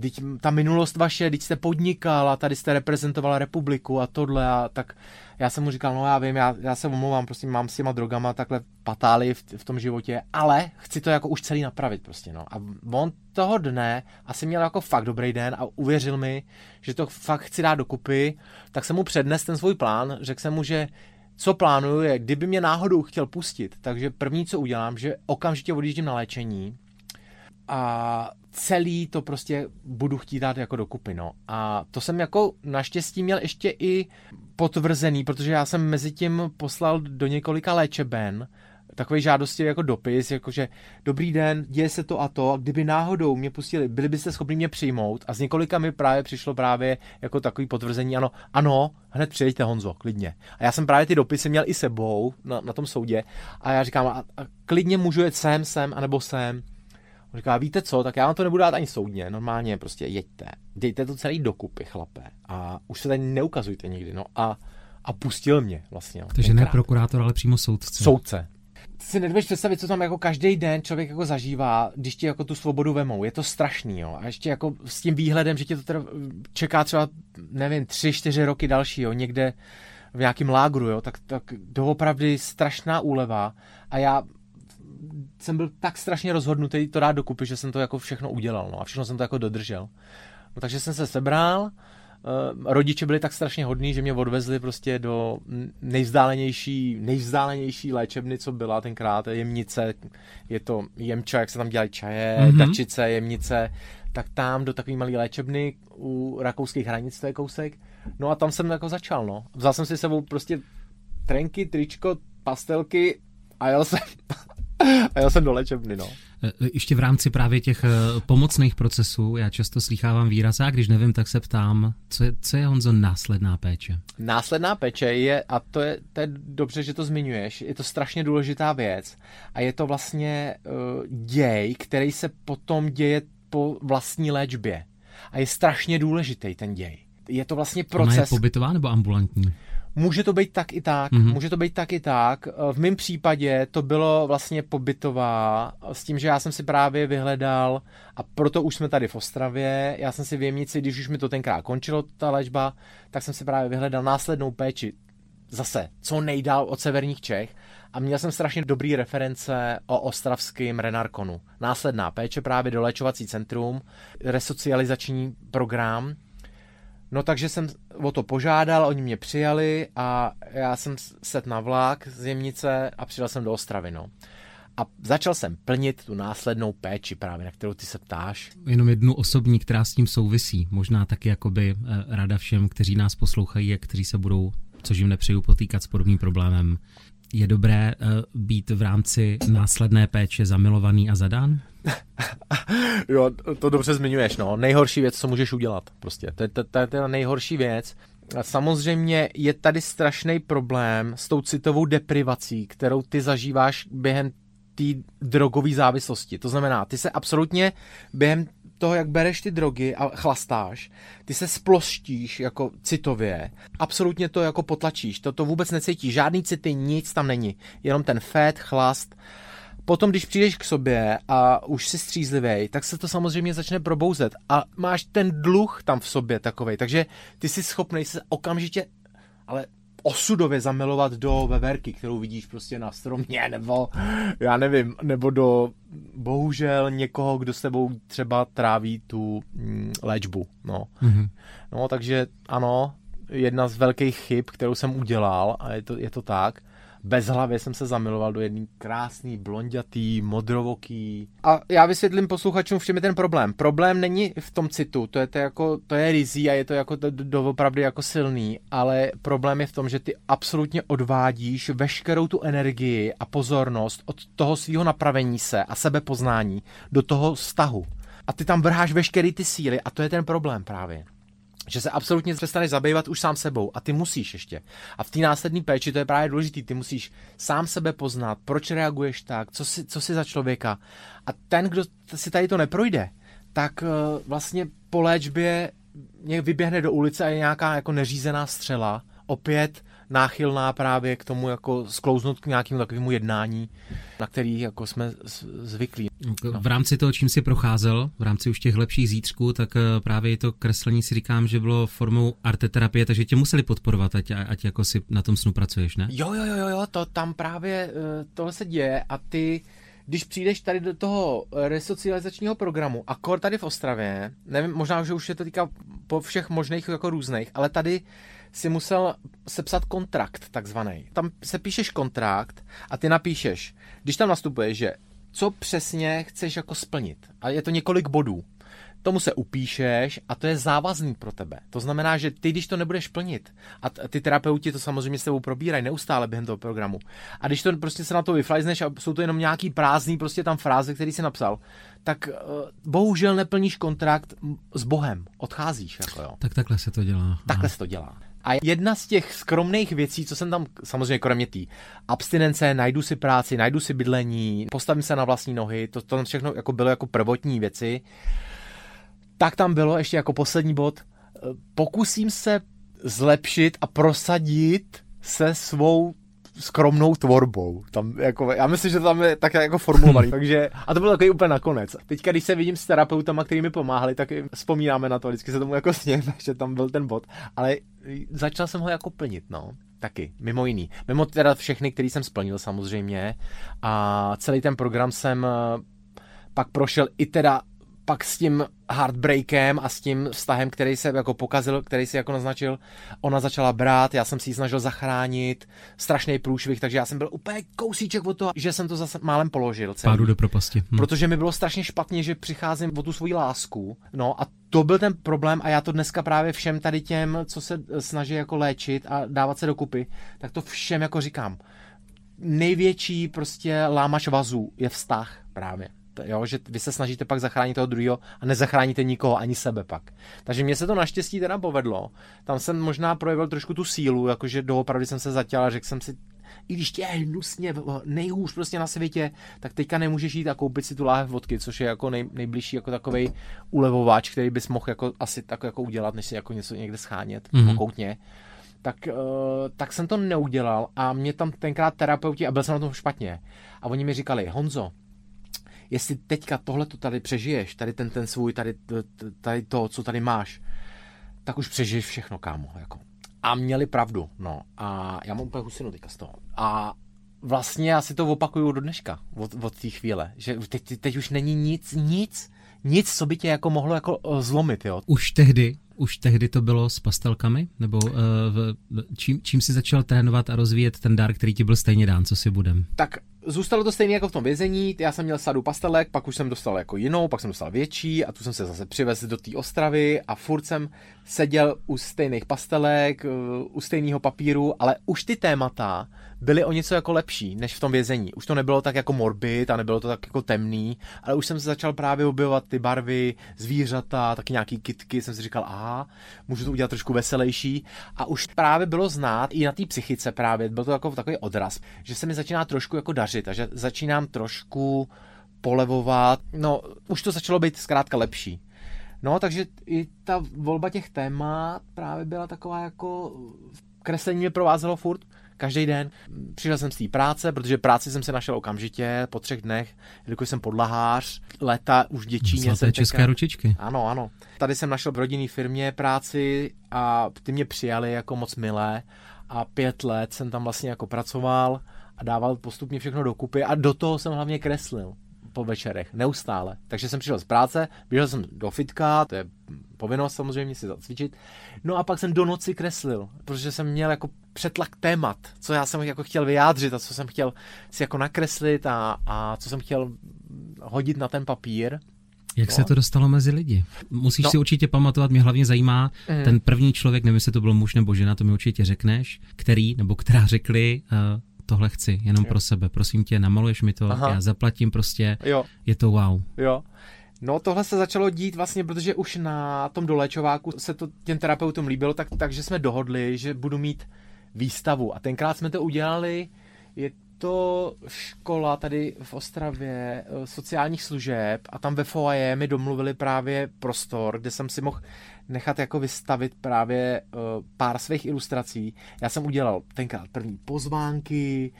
Teď ta minulost vaše, teď jste podnikal a tady jste reprezentoval republiku a tohle a tak já jsem mu říkal, no já vím, já se omlouvám, prostě mám s těma drogama takhle patály v tom životě, ale chci to jako už celý napravit prostě, no. A on toho dne asi měl jako fakt dobrý den a uvěřil mi, že to fakt chci dát dokupy, tak jsem mu přednes ten svůj plán, řekl jsem mu, že co plánuju je, kdyby mě náhodou chtěl pustit, takže první, co udělám, že okamžitě odjíždím na léčení a celý to prostě budu chtít dát jako dokupy, no. A to jsem jako naštěstí měl ještě i potvrzený, protože já jsem mezi tím poslal do několika léčeben takové žádosti jako dopis, jakože dobrý den, děje se to a to, a kdyby náhodou mě pustili, byli byste schopni mě přijmout a z několika mi právě přišlo právě jako takový potvrzení, ano, hned přijeďte Honzo, klidně. A já jsem právě ty dopisy měl i sebou na tom soudě a já říkám, a klidně můžu jet sem, anebo sem. Říká, víte co, tak já vám to nebudu dát ani soudně, normálně prostě jeďte, dejte to celý dokupy, chlape, a už se tady neukazujte nikdy, no a pustil mě vlastně. Takže ne prokurátor, ale přímo soudce. Soudce. Ty si nedovedeš představit, co tam jako každý den člověk jako zažívá, když ti jako tu svobodu vemou, je to strašný, jo, a ještě jako s tím výhledem, že tě to teda čeká třeba, nevím, 3-4 roky další, jo, někde v nějakým lágru, jo, tak doopravdy strašná úleva a já jsem byl tak strašně rozhodnutý to dát dokupy, že jsem to jako všechno udělal, no, a všechno jsem to jako dodržel. No, takže jsem se sebral, rodiče byli tak strašně hodní, že mě odvezli prostě do nejvzdálenější léčebny, co byla tenkrát, Jemnice, je to Jemča, jak se tam dělají čaje, Dačice, Jemnice, tak tam do takový malý léčebny u rakouských hranic, to je kousek, no a tam jsem jako začal, no. Vzal jsem si sebou prostě trenky, tričko, pastelky a jel jsem do léčebny, no. Ještě v rámci právě těch pomocných procesů, já často slýchávám výraz, a když nevím, tak se ptám, co je Honzo následná péče? Následná péče je, a to je dobře, že to zmiňuješ, je to strašně důležitá věc a je to vlastně děj, který se potom děje po vlastní léčbě a je strašně důležitý ten děj. Je to vlastně proces... Ona je pobytová nebo ambulantní? Může to být tak i tak, V mém případě to bylo vlastně pobytová s tím, že já jsem si právě vyhledal a proto už jsme tady v Ostravě, já jsem si v Jemnici, když už mi to tenkrát končilo ta léčba, tak jsem si právě vyhledal následnou péči zase, co nejdál od severních Čech a měl jsem strašně dobrý reference o ostravském Renarkonu. Následná péče právě doléčovací centrum, resocializační program. No takže jsem o to požádal, oni mě přijali a já jsem sedl na vlak z Jemnice a přijel jsem do Ostravy, no. A začal jsem plnit tu následnou péči právě, na kterou ty se ptáš. Jenom jednu osobní, která s tím souvisí. Možná taky jakoby rada všem, kteří nás poslouchají a kteří se budou, což jim nepřeju, potýkat s podobným problémem. Je dobré být v rámci následné péče zamilovaný a zadán? Jo, to dobře zmiňuješ, no. Nejhorší věc, co můžeš udělat, prostě. To je ta nejhorší věc. samozřejmě je tady strašný problém s tou citovou deprivací, kterou ty zažíváš během té drogové závislosti. To znamená, ty se absolutně během toho, jak bereš ty drogy a chlastáš, ty se sploštíš jako citově, absolutně to jako potlačíš, to vůbec necítíš, žádný city, nic tam není, jenom ten fét, chlast. Potom, když přijdeš k sobě a už jsi střízlivej, tak se to samozřejmě začne probouzet a máš ten dluh tam v sobě takovej, takže ty jsi schopnej se okamžitě, ale osudově zamilovat do veverky, kterou vidíš prostě na stromě, nebo já nevím, nebo do bohužel někoho, kdo s tebou třeba tráví tu léčbu. No. Mm-hmm. No, takže ano, jedna z velkých chyb, kterou jsem udělal, a je to tak, bezhlavě jsem se zamiloval do jedný krásný, blondětý, modrovoký. A já vysvětlím posluchačům, v čem je ten problém. Problém není v tom citu, to je rizí a je to jako doopravdy jako silný, ale problém je v tom, že ty absolutně odvádíš veškerou tu energii a pozornost od toho svého napravení se a sebepoznání do toho vztahu. A ty tam vrháš veškeré ty síly a to je ten problém právě. Že se absolutně přestaneš zabývat už sám sebou a ty musíš ještě. A v té následné péči to je právě důležitý, ty musíš sám sebe poznat, proč reaguješ tak, co jsi za člověka. A ten, kdo si tady to neprojde, tak vlastně po léčbě vyběhne do ulice a je nějaká jako neřízená střela, opět náchylná právě k tomu jako sklouznout k nějakému takovému jednání, na který jako jsme zvyklí. No. V rámci toho, čím jsi procházel, v rámci už těch lepších zítřků, tak právě to kreslení si říkám, že bylo formou arteterapie, takže tě museli podporovat, ať jako si na tom snu pracuješ, ne? Jo, to tam právě tohle se děje a ty, když přijdeš tady do toho resocializačního programu, akor tady v Ostravě, nevím, možná, že už je to týká po všech možných jako různých, ale tady si musel sepsat kontrakt takzvaný. Tam se píšeš kontrakt a ty napíšeš, když tam nastupuješ, že co přesně chceš jako splnit. A je to několik bodů. Tomu se upíšeš a to je závazný pro tebe. To znamená, že ty, když to nebudeš plnit, a ty terapeuti to samozřejmě s tebou probírají neustále během toho programu, a když to prostě se na to vyflajzneš a jsou to jenom nějaký prázdný prostě tam fráze, který jsi napsal, tak bohužel neplníš kontrakt s Bohem. Odcházíš. Jako jo. Tak takhle se to dělá. Takhle se to dělá. A jedna z těch skromných věcí, co jsem tam, samozřejmě kromě té abstinence, najdu si práci, najdu si bydlení, postavím se na vlastní nohy, to všechno jako bylo jako prvotní věci, tak tam bylo ještě jako poslední bod, pokusím se zlepšit a prosadit se svou skromnou tvorbou. Tam jako, já myslím, že to tam je tak jako formulovaný. Takže, a to bylo takový úplně nakonec. Teďka, když se vidím s terapeutama, kteří mi pomáhali, tak vzpomínáme na to, vždycky se tomu jako sněme, že tam byl ten bod. Ale začal jsem ho jako plnit, no. Taky, mimo jiný. Mimo teda všechny, který jsem splnil samozřejmě. A celý ten program jsem pak prošel i teda pak s tím heartbreakem a s tím vztahem, který se jako pokazil, který si jako naznačil, ona začala brát, já jsem si ji snažil zachránit, strašný průšvih, takže já jsem byl úplně kousíček od toho, že jsem to zase málem položil. Pádu do propasti. Protože mi bylo strašně špatně, že přicházím o tu svoji lásku, no a to byl ten problém a já to dneska právě všem tady těm, co se snaží jako léčit a dávat se dokupy, tak to všem jako říkám. Největší prostě lámač vazů je vztah právě. Jo, že vy se snažíte pak zachránit toho druhého a nezachráníte nikoho, ani sebe pak. Takže mně se to naštěstí teda povedlo. Tam jsem možná projevil trošku tu sílu, jakože doopravdy jsem se zatěl a řekl jsem si, i když tě je hnusně nejhůř prostě na světě, tak teďka nemůžeš jít a koupit si tu láhev vodky, což je jako nejbližší jako takovej ulevováč, který bys mohl jako asi tak jako udělat, než si jako něco někde schánět pokoutně. Tak jsem to neudělal a mě tam tenkrát terapeuti, a byl jsem na tom špatně. A oni mi říkali, Honzo, jestli teďka tohle to tady přežiješ, tady ten svůj, tady to, co tady máš, tak už přežiješ všechno, kámo, jako. A měli pravdu, no. A já mám úplně husinu teďka z toho. A vlastně já si to opakuju do dneška, od té chvíle, že teď už není nic, co by tě jako mohlo jako zlomit, jo. Už tehdy to bylo s pastelkami? Nebo čím jsi začal trénovat a rozvíjet ten dár, který ti byl stejně dán, co si budem? Tak zůstalo to stejně jako v tom vězení, já jsem měl sadu pastelek, pak už jsem dostal jako jinou, pak jsem dostal větší a tu jsem se zase přivezl do té Ostravy a furt jsem seděl u stejných pastelek, u stejného papíru, ale už ty témata byli o něco jako lepší než v tom vězení. Už to nebylo tak jako morbid a nebylo to tak jako temný, ale už jsem se začal právě objevovat ty barvy, zvířata, taky nějaký kytky, jsem si říkal, aha, můžu to udělat trošku veselější. A už právě bylo znát i na té psychice právě, byl to jako takový odraz, že se mi začíná trošku jako dařit a že začínám trošku polevovat, no už to začalo být zkrátka lepší. No takže i ta volba těch témat právě byla taková jako, kreslení mě provázelo furt, každý den. Přišel jsem z té práce, protože práci jsem se našel okamžitě, po 3 dnech, jelikož jsem podlahář, léta už v Děčíně. Zlaté české ručičky. Ano, ano. Tady jsem našel v rodinné firmě práci a ty mě přijali jako moc milé a 5 let jsem tam vlastně jako pracoval a dával postupně všechno dokupy a do toho jsem hlavně kreslil po večerech, neustále. Takže jsem přišel z práce, běžel jsem do fitka, to je povinnost samozřejmě si zacvičit, no a pak jsem do noci kreslil, protože jsem měl jako přetlak témat, co já jsem jako chtěl vyjádřit a co jsem chtěl si jako nakreslit a co jsem chtěl hodit na ten papír. Jak se to dostalo mezi lidi? Musíš si určitě pamatovat, mě hlavně zajímá ten první člověk, nevím, jestli to byl muž nebo žena, to mi určitě řekneš, který nebo která řekli... Tohle chci, jenom pro sebe. Prosím tě, namaluješ mi to, já zaplatím prostě, je to wow. Jo. No tohle se začalo dít vlastně, protože už na tom doléčováku se to těm terapeutům líbilo, takže jsme dohodli, že budu mít výstavu. A tenkrát jsme to udělali, je to škola tady v Ostravě sociálních služeb a tam ve foaje mi domluvili právě prostor, kde jsem si mohl nechat jako vystavit právě pár svých ilustrací. Já jsem udělal tenkrát první pozvánky,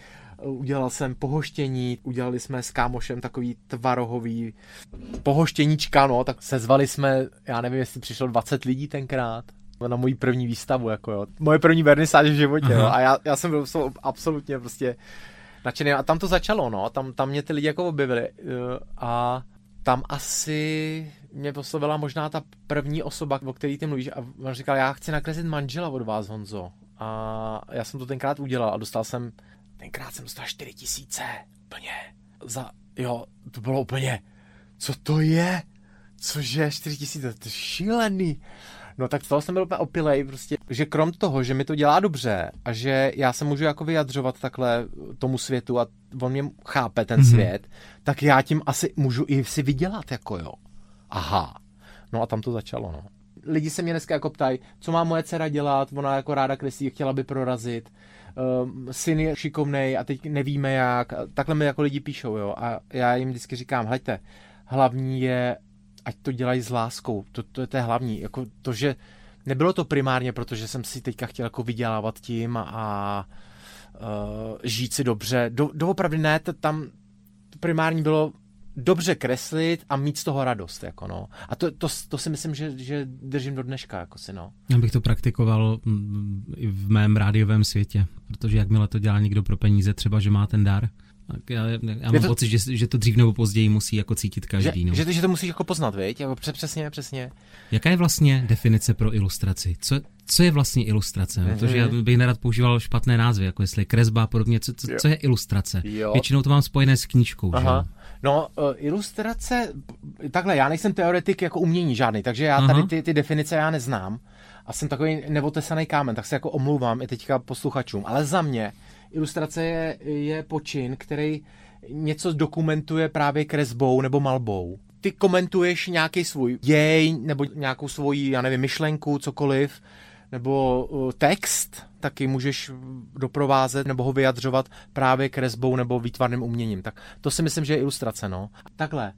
udělal jsem pohoštění, udělali jsme s kámošem takový tvarohový pohoštěníčka, no, tak sezvali jsme, já nevím, jestli přišlo 20 lidí tenkrát na moji první výstavu, jako jo. Moje první vernisáž v životě, no, a já jsem byl absolutně prostě nadšený. A tam to začalo, no, tam mě ty lidi jako objevili a tam asi mě poslovila možná ta první osoba, o který ty mluvíš, a on říkal, já chci nakreslit manžela od vás, Honzo. A já jsem to tenkrát udělal a tenkrát jsem dostal 4 000 úplně. To bylo úplně, co to je? Cože, 4 000, to je šílený. No tak toho jsem byl úplně opilej prostě, že krom toho, že mi to dělá dobře a že já se můžu jako vyjadřovat takhle tomu světu a on mě chápe ten svět, tak já tím asi můžu i si vydělat, jako jo. Aha. No a tam to začalo, no. Lidi se mě dneska jako ptají, co má moje dcera dělat, ona jako ráda kreslí, chtěla by prorazit, syn je šikovnej a teď nevíme jak, takhle mi jako lidi píšou, jo. A já jim vždycky říkám, hleďte, hlavní je, ať to dělají s láskou, to je hlavní, jako to, že nebylo to primárně, protože jsem si teďka chtěl jako vydělávat tím a žít si dobře, doopravdy ne, tam primární bylo dobře kreslit a mít z toho radost, jako no. A to si myslím, že držím do dneška, jako si, no. Já bych to praktikoval i v mém rádiovém světě, protože jakmile to dělá někdo pro peníze, třeba, že má ten dar, tak já mám pocit, že to dřív nebo později musí jako cítit každý. Že to musíš jako poznat, viď? Jako přesně. Jaká je vlastně definice pro ilustraci? Co je vlastně ilustrace? Protože já bych nerad používal špatné názvy, jako jestli kresba a podobně. Co je ilustrace? Jo. Většinou to mám spojené s knížkou. Aha. Že? No, ilustrace, takhle, já nejsem teoretik jako umění žádný, takže já tady ty definice já neznám a jsem takový neotesaný kámen, tak se jako omlouvám i teďka posluchačům, ale za mě ilustrace je počin, který něco dokumentuje právě kresbou nebo malbou. Ty komentuješ nějaký svůj děj nebo nějakou svoji, já nevím, myšlenku, cokoliv, nebo text, taky můžeš doprovázet nebo ho vyjadřovat právě kresbou nebo výtvarným uměním. Tak to si myslím, že je ilustrace, no. Takhle,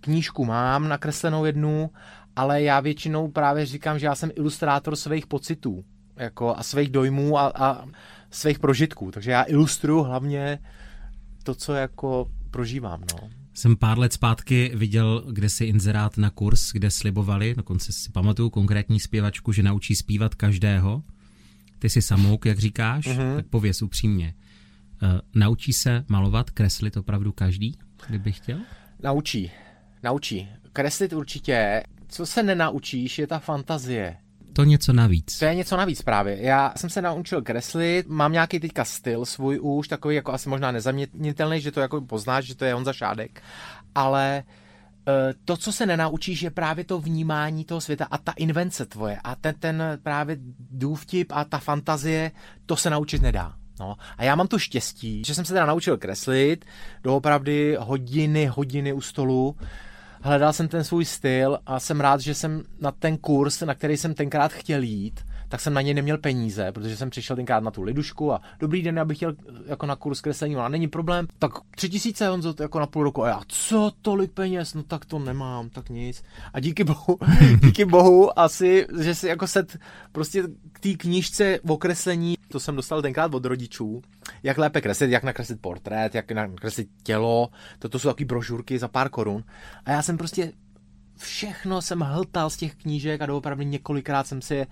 knížku mám nakreslenou jednu, ale já většinou právě říkám, že já jsem ilustrátor svých pocitů jako, a svých dojmů a svých prožitků. Takže já ilustruju hlavně to, co jako prožívám, no. Jsem pár let zpátky viděl kdesi inzerát na kurz, kde slibovali, dokonce si pamatuju konkrétní zpěvačku, že naučí zpívat každého. Ty jsi samouk, jak říkáš, tak pověz upřímně. Naučí se malovat, kreslit opravdu každý, kdyby chtěl? Naučí. Kreslit určitě. Co se nenaučíš, je ta fantazie. To je něco navíc právě. Já jsem se naučil kreslit, mám nějaký teďka styl svůj už, takový jako asi možná nezaměnitelný, že to jako poznáš, že to je Honza Šádek, ale to, co se nenaučíš, je právě to vnímání toho světa a ta invence tvoje a ten právě důvtip a ta fantazie, to se naučit nedá. No, a já mám to štěstí, že jsem se teda naučil kreslit, doopravdy hodiny u stolu, hledal jsem ten svůj styl a jsem rád, že jsem na ten kurz, na který jsem tenkrát chtěl jít, tak jsem na něj neměl peníze, protože jsem přišel tenkrát na tu lidušku a dobrý den, já bych chtěl jako na kurz kreslení, ona není problém, tak 3000 Honzo, jako na půl roku a já, co tolik peněz, no tak to nemám, tak nic. A díky bohu asi, že si jako set prostě k té knížce o kreslení, to jsem dostal tenkrát od rodičů, jak lépe kreslit, jak nakreslit portrét, jak nakreslit tělo, toto jsou taky brožurky za pár korun a já jsem prostě všechno jsem hltal z těch knížek a doopravdy několikrát jsem si je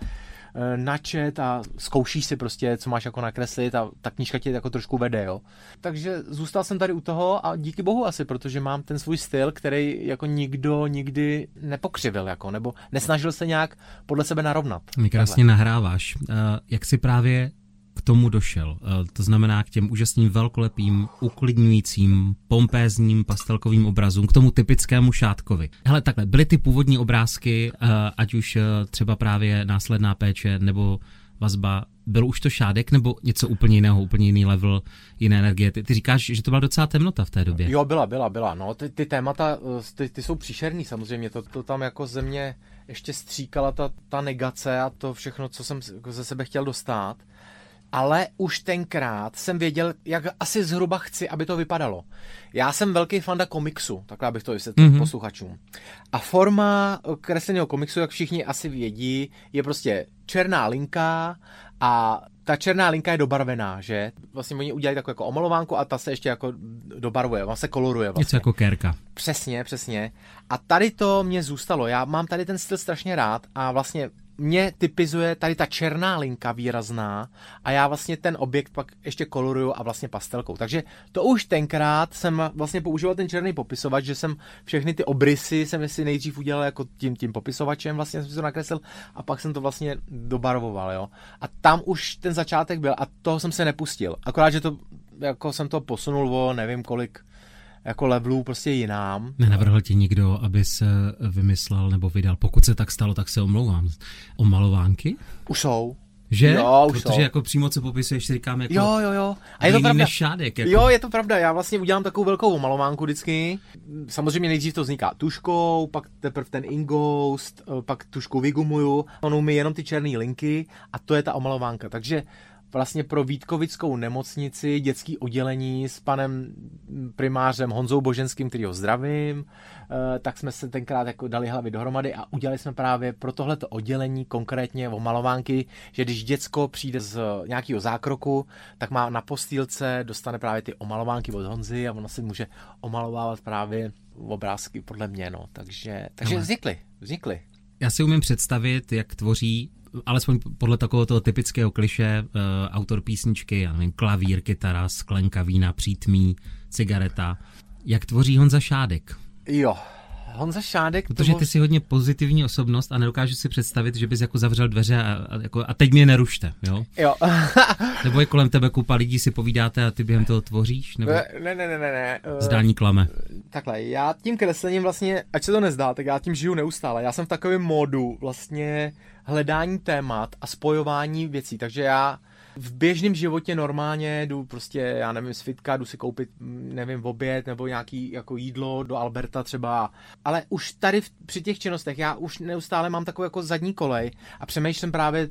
načet a zkoušíš si prostě, co máš jako nakreslit a ta knížka tě jako trošku vede, jo. Takže zůstal jsem tady u toho a díky bohu asi, protože mám ten svůj styl, který jako nikdo nikdy nepokřivil, jako, nebo nesnažil se nějak podle sebe narovnat. Mě krásně nahráváš. Jak jsi právě k tomu došel? To znamená k těm úžasným, velkolepým, uklidňujícím, pompézním, pastelkovým obrazům, k tomu typickému Šádkovi. Hele, takhle, byly ty původní obrázky, ať už třeba právě následná péče nebo vazba, byl už to Šádek nebo něco úplně jiného, úplně jiný level, jiné energie? Ty říkáš, že to byla docela temnota v té době. Jo, byla. No, ty témata, ty jsou příšerný samozřejmě, to tam jako ze mě ještě stříkala ta negace a to všechno, co jsem ze sebe chtěl dostat. Ale už tenkrát jsem věděl, jak asi zhruba chci, aby to vypadalo. Já jsem velký fanda komiksu, takhle abych to vysvětlil posluchačům. A forma kresleného komiksu, jak všichni asi vědí, je prostě černá linka a ta černá linka je dobarvená, že? Vlastně oni udělají takovou jako omalovánku a ta se ještě jako dobarvuje, ona se koloruje vlastně. Něco jako kérka. Přesně. A tady to mě zůstalo, já mám tady ten styl strašně rád a vlastně mě typizuje tady ta černá linka výrazná a já vlastně ten objekt pak ještě koloruju a vlastně pastelkou. Takže to už tenkrát jsem vlastně používal ten černý popisovač, že jsem všechny ty obrysy jsem si nejdřív udělal jako tím popisovačem, vlastně jsem si to nakreslil a pak jsem to vlastně dobarvoval, jo. A tam už ten začátek byl a toho jsem se nepustil. Akorát, že to jako jsem to posunul o nevím kolik jako levelů prostě jinám. Nenavrhl ti nikdo, aby se vymyslel nebo vydal, pokud se tak stalo, tak se omlouvám. Omalovánky? Už jsou. Že? Jo, už protože jsou. Jako přímo, co popisuješ, si říkám jako jo. A je to pravda. Šádek, jako. Jo, je to pravda, já vlastně udělám takovou velkou omalovánku vždycky. Samozřejmě nejdřív to vzniká tuškou, pak teprve ten ingoust, pak tušku vygumuju, ono mi jenom ty černé linky a to je ta omalovánka, takže vlastně pro Vítkovickou nemocnici, dětský oddělení s panem primářem Honzou Boženským, který ho zdravím, tak jsme se tenkrát jako dali hlavy dohromady a udělali jsme právě pro tohleto oddělení konkrétně omalovánky, že když děcko přijde z nějakého zákroku, tak má na postýlce, dostane právě ty omalovánky od Honzy a ono si může omalovávat právě obrázky podle mě, no. Takže vznikly. Já si umím představit, jak tvoří alespoň podle takového toho typického kliše autor písničky, já nevím, klavír, kytara, sklenka vína, přítmí, cigareta. Jak tvoří Honza Šádek? Jo, Honza Šádek... Protože ty jsi hodně pozitivní osobnost a nedokážu si představit, že bys jako zavřel dveře a teď mě nerušte, jo? Jo. Nebo je kolem tebe kupa lidí, si povídáte a ty během toho tvoříš? Nebo... Ne. Zdání klame. Takhle, já tím kreslením vlastně, ať se to nezdá, tak já tím žiju neustále. Já jsem v takovém módu vlastně hledání témat a spojování věcí, takže já v běžném životě normálně jdu prostě, já nevím, z fitka, jdu si koupit, nevím, oběd nebo nějaký jako jídlo do Alberta třeba, ale už tady při těch činnostech já už neustále mám takovou jako zadní kolej a přemýšlím právě,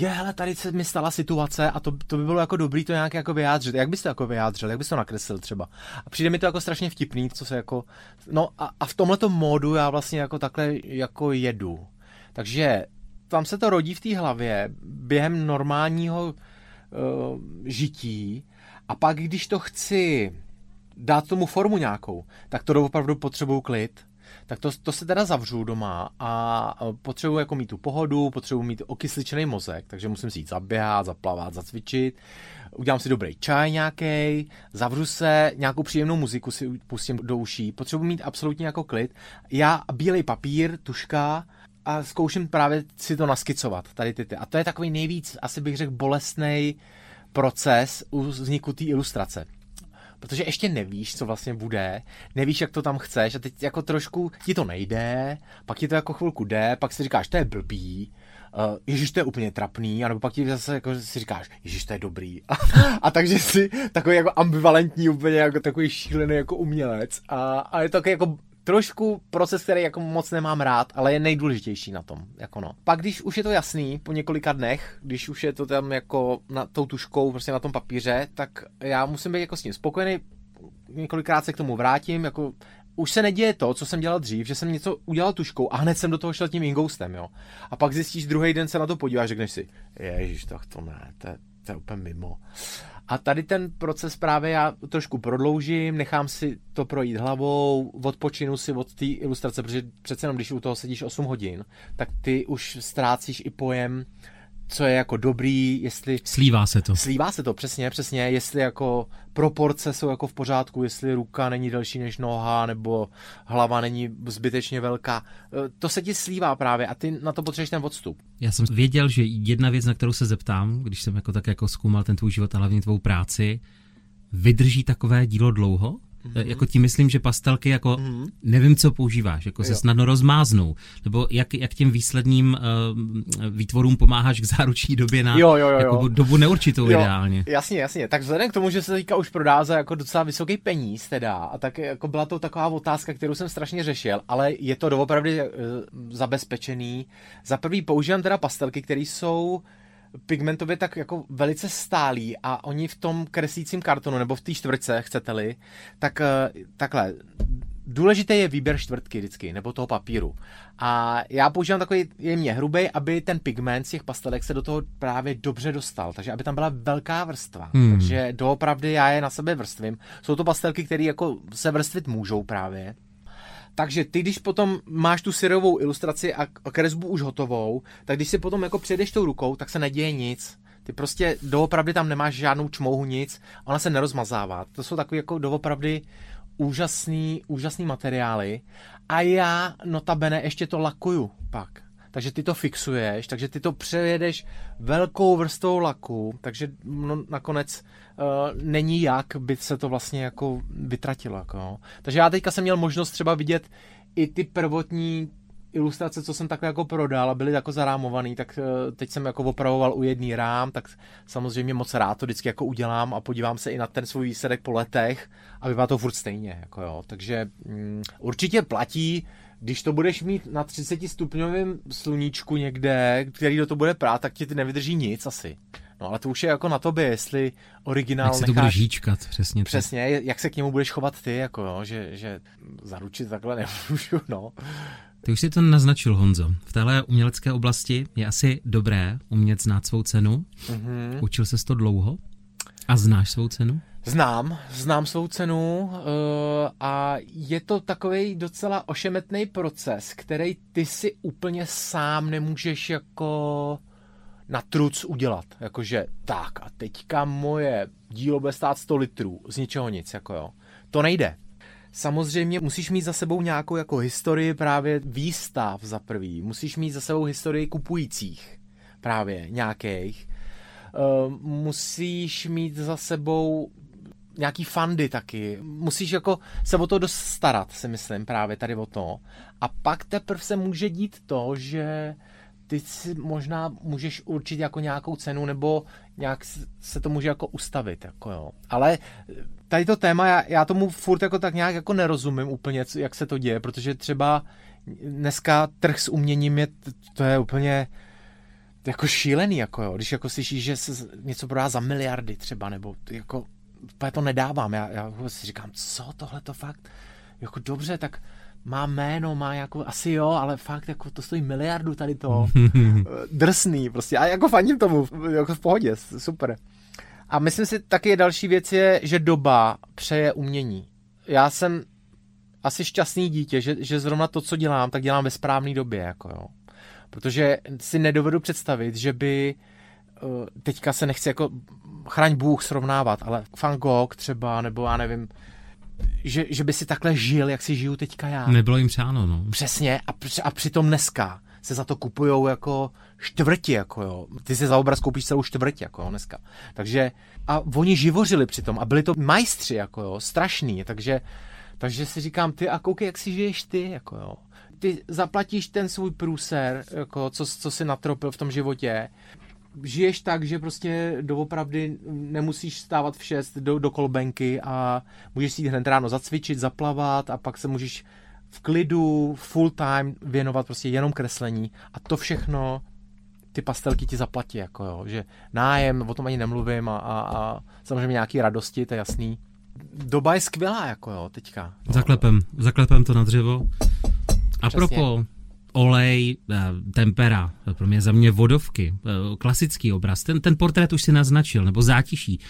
hele, tady se mi stala situace a to by bylo jako dobrý to nějak jako vyjádřit. Jak bys to jako vyjádřil? Jak bys to nakreslil třeba? A přijde mi to jako strašně vtipný, co se jako... No a v tomhletom módu já vlastně jako takhle jako jedu. Takže tam se to rodí v té hlavě během normálního žití a pak, když to chci dát tomu formu nějakou, tak to opravdu potřebuju klid. Tak to se teda zavřu doma a potřebuji jako mít tu pohodu, potřebuji mít okysličený mozek, takže musím si jít zaběhat, zaplavat, zacvičit, udělám si dobrý čaj nějaký, zavřu se, nějakou příjemnou muziku si pustím do uší, potřebuji mít absolutně jako klid. Já bílej papír, tuška a zkouším právě si to naskicovat, tady ty. A to je takový nejvíc, asi bych řekl, bolestnej proces u vzniku té ilustrace. Protože ještě nevíš, co vlastně bude, nevíš, jak to tam chceš a teď jako trošku ti to nejde, pak ti to jako chvilku jde, pak si říkáš, to je blbý ježiš, to je úplně trapný, anebo pak ti zase jako si říkáš, ježiš, to je dobrý. A takže si takový jako ambivalentní, úplně jako takový šílený jako umělec. A je to takový jako trošku proces, který jako moc nemám rád, ale je nejdůležitější na tom, jako no. Pak když už je to jasný, po několika dnech, když už je to tam jako na tou tuškou, prostě na tom papíře, tak já musím být jako s tím spokojený, několikrát se k tomu vrátím, jako už se neděje to, co jsem dělal dřív, že jsem něco udělal tuškou a hned jsem do toho šel tím ingoustem, jo. A pak zjistíš, druhý den se na to podíváš, řekneš si, ježiš, tak to ne, to je úplně mimo. A tady ten proces právě já trošku prodloužím, nechám si to projít hlavou, odpočinu si od té ilustrace, protože přece jenom, když u toho sedíš 8 hodin, tak ty už ztrácíš i pojem, co je jako dobrý, jestli... Slívá se to, přesně, jestli jako proporce jsou jako v pořádku, jestli ruka není delší než noha, nebo hlava není zbytečně velká. To se ti slívá právě a ty na to potřebuješ ten odstup. Já jsem věděl, že jedna věc, na kterou se zeptám, když jsem jako tak jako zkoumal ten tvůj život a hlavně tvou práci, vydrží takové dílo dlouho? Mm-hmm. Jako ti myslím, že pastelky jako nevím, co používáš, jako se snadno rozmáznou, nebo jak těm výsledným výtvorům pomáháš k záruční době na jako dobu neurčitou ideálně. Jasně, tak vzhledem k tomu, že se teďka už prodá za jako docela vysoký peníz teda, a tak jako byla to taková otázka, kterou jsem strašně řešil, ale je to doopravdy zabezpečený. Za prvý používám teda pastelky, které jsou pigmentově tak jako velice stálí a oni v tom kreslícím kartonu nebo v té čtvrtce, chcete-li, tak takhle. Důležité je výběr čtvrtky vždycky, nebo toho papíru. A já používám takový jemně hrubej, aby ten pigment z těch pastelek se do toho právě dobře dostal. Takže aby tam byla velká vrstva. Takže doopravdy já je na sebe vrstvím. Jsou to pastelky, které jako se vrstvit můžou právě. Takže ty, když potom máš tu syrovou ilustraci a kresbu už hotovou, tak když si potom jako přejdeš tou rukou, tak se neděje nic. Ty prostě doopravdy tam nemáš žádnou čmouhu, nic. Ona se nerozmazává. To jsou takový jako doopravdy úžasný materiály. A já notabene ještě to lakuju pak. Takže ty to fixuješ, takže ty to přejedeš velkou vrstvou laku, takže nakonec není jak by se to vlastně jako vytratilo. Jako. Takže já teďka jsem měl možnost třeba vidět i ty prvotní ilustrace, co jsem takhle jako prodal a byly jako zarámovaný, tak teď jsem jako opravoval u jedný rám, tak samozřejmě moc rád to vždycky jako udělám a podívám se i na ten svůj výsledek po letech a vypadá to furt stejně. Jako jo. Takže určitě platí, když to budeš mít na 30 stupňovém sluníčku někde, který do toho bude prát, tak ti ty nevydrží nic asi. No ale to už je jako na tobě, jestli originál necháš... Jak se to budeš hýčkat, přesně. Přesně, jak se k němu budeš chovat ty, jako jo, že zaručit takhle nemůžu, no. Ty už si to naznačil, Honzo. V téhle umělecké oblasti je asi dobré umět znát svou cenu. Mm-hmm. Učil ses to dlouho? A znáš svou cenu? Znám svou cenu a je to takový docela ošemetný proces, který ty si úplně sám nemůžeš jako na truc udělat. Jakože tak a teďka moje dílo bude stát 100 litrů, z ničeho nic, jako jo. To nejde. Samozřejmě musíš mít za sebou nějakou jako historii právě výstav za prvý, musíš mít za sebou historii kupujících právě nějakých, musíš mít za sebou nějaký fundy taky. Musíš jako se o to dost starat, si myslím, právě tady o to. A pak teprve se může dít to, že ty si možná můžeš určit jako nějakou cenu nebo nějak se to může jako ustavit. Jako jo. Ale tady to téma, já tomu furt jako tak nějak jako nerozumím úplně, jak se to děje, protože třeba dneska trh s uměním to je úplně... jako šílený, jako jo, když jako slyšíš, že se něco prodá za miliardy třeba, nebo jako, to nedávám, já si říkám, co tohle to fakt, jako dobře, tak má jméno, má jako, asi jo, ale fakt, jako to stojí miliardu tady to, drsný prostě, a jako fandím tomu, jako v pohodě, super. A myslím si, taky další věc je, že doba přeje umění. Já jsem asi šťastný dítě, že zrovna to, co dělám, tak dělám ve správný době, jako jo. Protože si nedovedu představit, že by, teďka se nechci jako, chraň Bůh, srovnávat, ale Van Gogh třeba, nebo já nevím, že by si takhle žil, jak si žiju teďka já. Nebylo jim přáno, no. Přesně, a přitom dneska se za to kupujou jako čtvrti, jako jo. Ty si za obraz koupíš celou čtvrti, jako jo, dneska. Takže, a oni živořili přitom a byli to majstři, jako jo, strašný, takže si říkám, ty a koukej, jak si žiješ ty, jako jo. ty zaplatíš ten svůj průser, jako co jsi natropil v tom životě. Žiješ tak, že prostě doopravdy nemusíš stávat v 6 do kolbenky a můžeš si jít hned ráno zacvičit, zaplavat a pak se můžeš v klidu, full time věnovat prostě jenom kreslení a to všechno ty pastelky ti zaplatí, jako jo, že nájem, o tom ani nemluvím a samozřejmě nějaký radosti, to je jasný. Doba je skvělá, jako jo, teďka. No. Zaklepem to na dřevo. A propos olej, tempera, za mě vodovky, klasický obraz, ten portrét už si naznačil, nebo zátiší.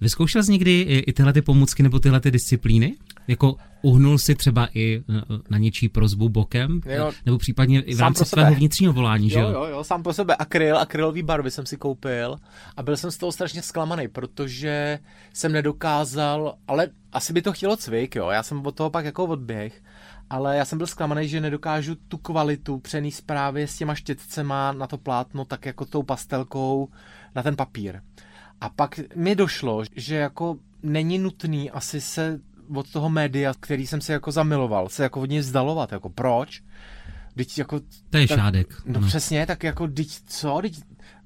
Vyzkoušel jsi někdy i tyhle ty pomůcky nebo tyhle ty disciplíny? Jako uhnul si třeba i na něčí prozbu bokem? Jo, nebo případně i v rámci svého vnitřního volání, že jo? Jo, sám po sebe. Akrylový barvy jsem si koupil a byl jsem z toho strašně zklamaný, protože jsem nedokázal, ale asi by to chtělo cvik, jo, já jsem od toho pak jako odběh, ale já jsem byl zklamaný, že nedokážu tu kvalitu přenést právě s těma štětcema na to plátno, tak jako tou pastelkou na ten papír. A pak mi došlo, že jako není nutný asi se od toho média, který jsem se jako zamiloval, se jako od něj vzdalovat, jako proč? Vždyť jako... To je tak, Šádek. No přesně, tak jako vždyť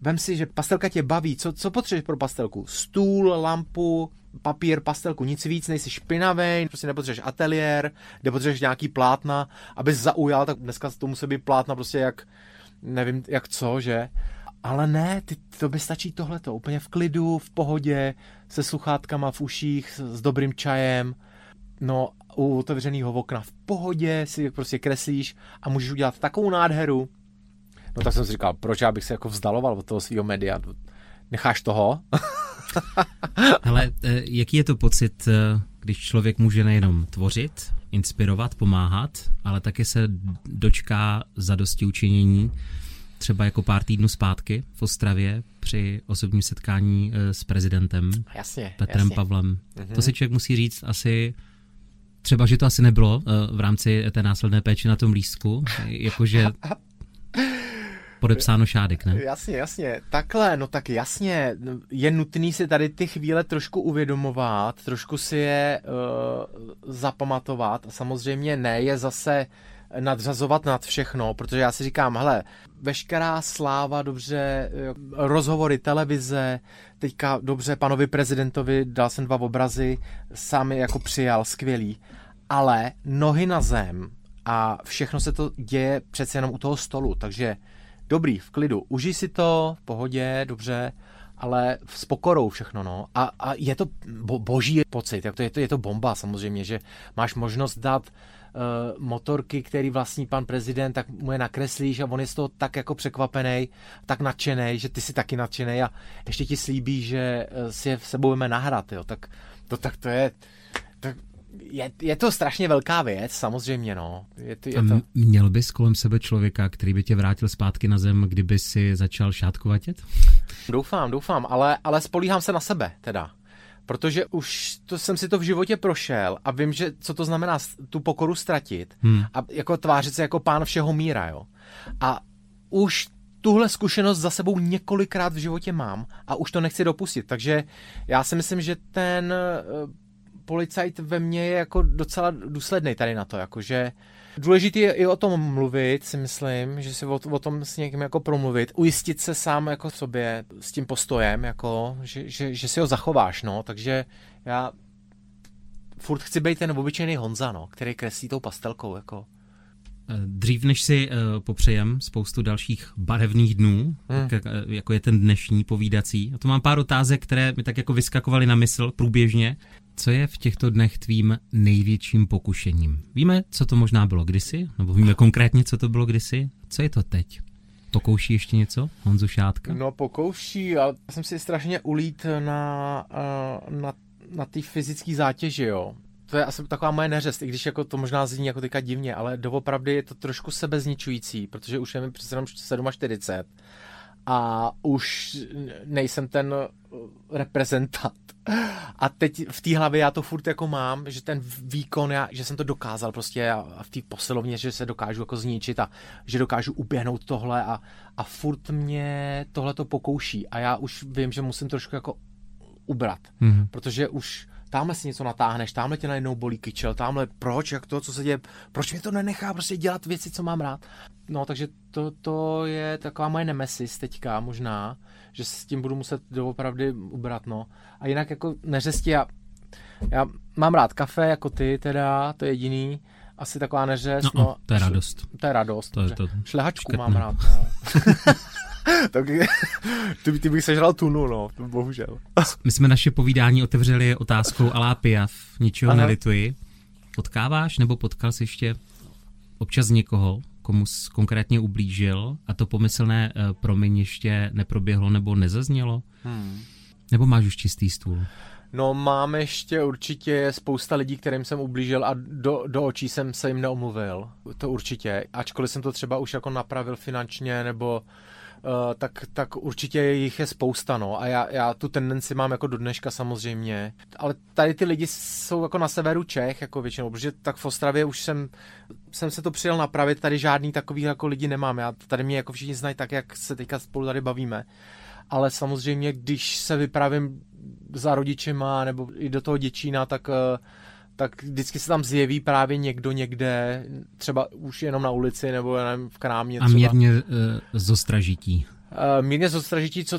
vem si, že pastelka tě baví, co potřebuješ pro pastelku? Stůl, lampu, papír, pastelku, nic víc, nejsi špinavej, prostě nepotřebuješ ateliér, nepotřebuješ nějaký plátna, abys zaujal, tak dneska to musí být plátna prostě jak, nevím, jak co, že... Ale ne, to by stačí tohleto, úplně v klidu, v pohodě, se sluchátkama v uších, s dobrým čajem, no u otevřenýho okna v pohodě si prostě kreslíš a můžeš udělat takovou nádheru. No tak jsem si říkal, proč já bych se jako vzdaloval od toho svýho média, necháš toho? Ale jaký je to pocit, když člověk může nejenom tvořit, inspirovat, pomáhat, ale taky se dočká zadosti učinění, třeba jako pár týdnů zpátky v Ostravě při osobním setkání s prezidentem Petrem Pavlem. Mm-hmm. To si člověk musí říct asi, třeba, že to asi nebylo v rámci té následné péče na tom lístku, jakože podepsáno Šádek, ne? Jasně. Takhle, no tak jasně, je nutný si tady ty chvíle trošku uvědomovat, trošku si je zapamatovat a samozřejmě ne je zase nadřazovat nad všechno, protože já si říkám, hele, veškerá sláva, dobře, rozhovory, televize, teďka dobře panovi prezidentovi, dal jsem 2 obrazy, sám jako přijal, skvělý, ale nohy na zem a všechno se to děje přece jenom u toho stolu, takže dobrý, v klidu, užij si to, v pohodě, dobře, ale s pokorou všechno, no. A je to boží pocit, je to bomba samozřejmě, že máš možnost dát motorky, který vlastní pan prezident, tak mu je nakreslíš a on je z toho tak jako překvapený, tak nadšenej, že ty jsi taky nadšenej a ještě ti slíbí, že si je v sebou budeme nahrát, jo, tak to je to strašně velká věc, samozřejmě, no. Je to... Měl bys kolem sebe člověka, který by tě vrátil zpátky na zem, kdyby si začal šátkovatět? Doufám, ale spolíhám se na sebe, teda. Protože už jsem si to v životě prošel a vím, že co to znamená tu pokoru ztratit a jako tvářit se jako pán všeho míra, jo. A už tuhle zkušenost za sebou několikrát v životě mám a už to nechci dopustit, takže já si myslím, že ten policajt ve mně je jako docela důslednej tady na to, jakože důležitý je i o tom mluvit, si myslím, že si o tom s někým jako promluvit, ujistit se sám jako sobě s tím postojem, jako, že si ho zachováš, no, takže já furt chci být ten obyčejný Honza, no, který kreslí tou pastelkou, jako. Dřív, než si popřejem spoustu dalších barevných dnů, tak, jako je ten dnešní povídací, a to mám pár otázek, které mi tak jako vyskakovaly na mysl průběžně. Co je v těchto dnech tvým největším pokušením? Víme, co to možná bylo kdysi, nebo víme konkrétně, co to bylo kdysi? Co je to teď? Pokouší ještě něco, Honzu Šádka? No pokouší, ale jsem si strašně ulít na ty fyzické zátěži, jo. To je asi taková moje neřest, i když jako to možná zní jako teďka divně, ale doopravdy je to trošku sebezničující, protože už je mi přes 47 a už nejsem ten reprezentant. A teď v té hlavě já to furt jako mám, že ten výkon, že jsem to dokázal prostě a v té posilovně, že se dokážu jako zničit a že dokážu uběhnout tohle a furt mě tohle to pokouší a já už vím, že musím trošku jako ubrat, protože už tamhle si něco natáhneš, tamhle tě najednou bolí kyčel, tamhle proč, jak to, co se děje, proč mě to nenechá prostě dělat věci, co mám rád. No, takže to je taková moje nemesis teďka možná, že s tím budu muset doopravdy ubrat, no. A jinak jako neřesti, já mám rád kafe, jako ty teda, to je jediný, asi taková neřest, no. To je radost. To je radost, to šlehačku škrtnou. Mám rád, no. Ty bych sežral tunu, no, bohužel. My jsme naše povídání otevřeli otázkou Edith Piaf, ničeho nelituji. Potkáváš nebo potkal jsi ještě občas někoho, komu jsi konkrétně ublížil a to pomyslné promiň ještě neproběhlo nebo nezaznělo? Nebo máš už čistý stůl? No, mám ještě určitě spousta lidí, kterým jsem ublížil a do očí jsem se jim neomluvil. To určitě. Ačkoliv jsem to třeba už jako napravil finančně nebo... Tak určitě jich je spousta, no. A já tu tendenci mám jako do dneška samozřejmě. Ale tady ty lidi jsou jako na severu Čech, jako většinou, protože tak v Ostravě už jsem se to přijel napravit, tady žádný takových jako lidi nemám. Já tady mě jako všichni znají tak, jak se teďka spolu tady bavíme. Ale samozřejmě, když se vypravím za rodičema nebo i do toho Děčína, tak vždycky se tam zjeví právě někdo někde, třeba už jenom na ulici nebo nevím, v krámě. A mírně zostražití. Mírně zostražití, co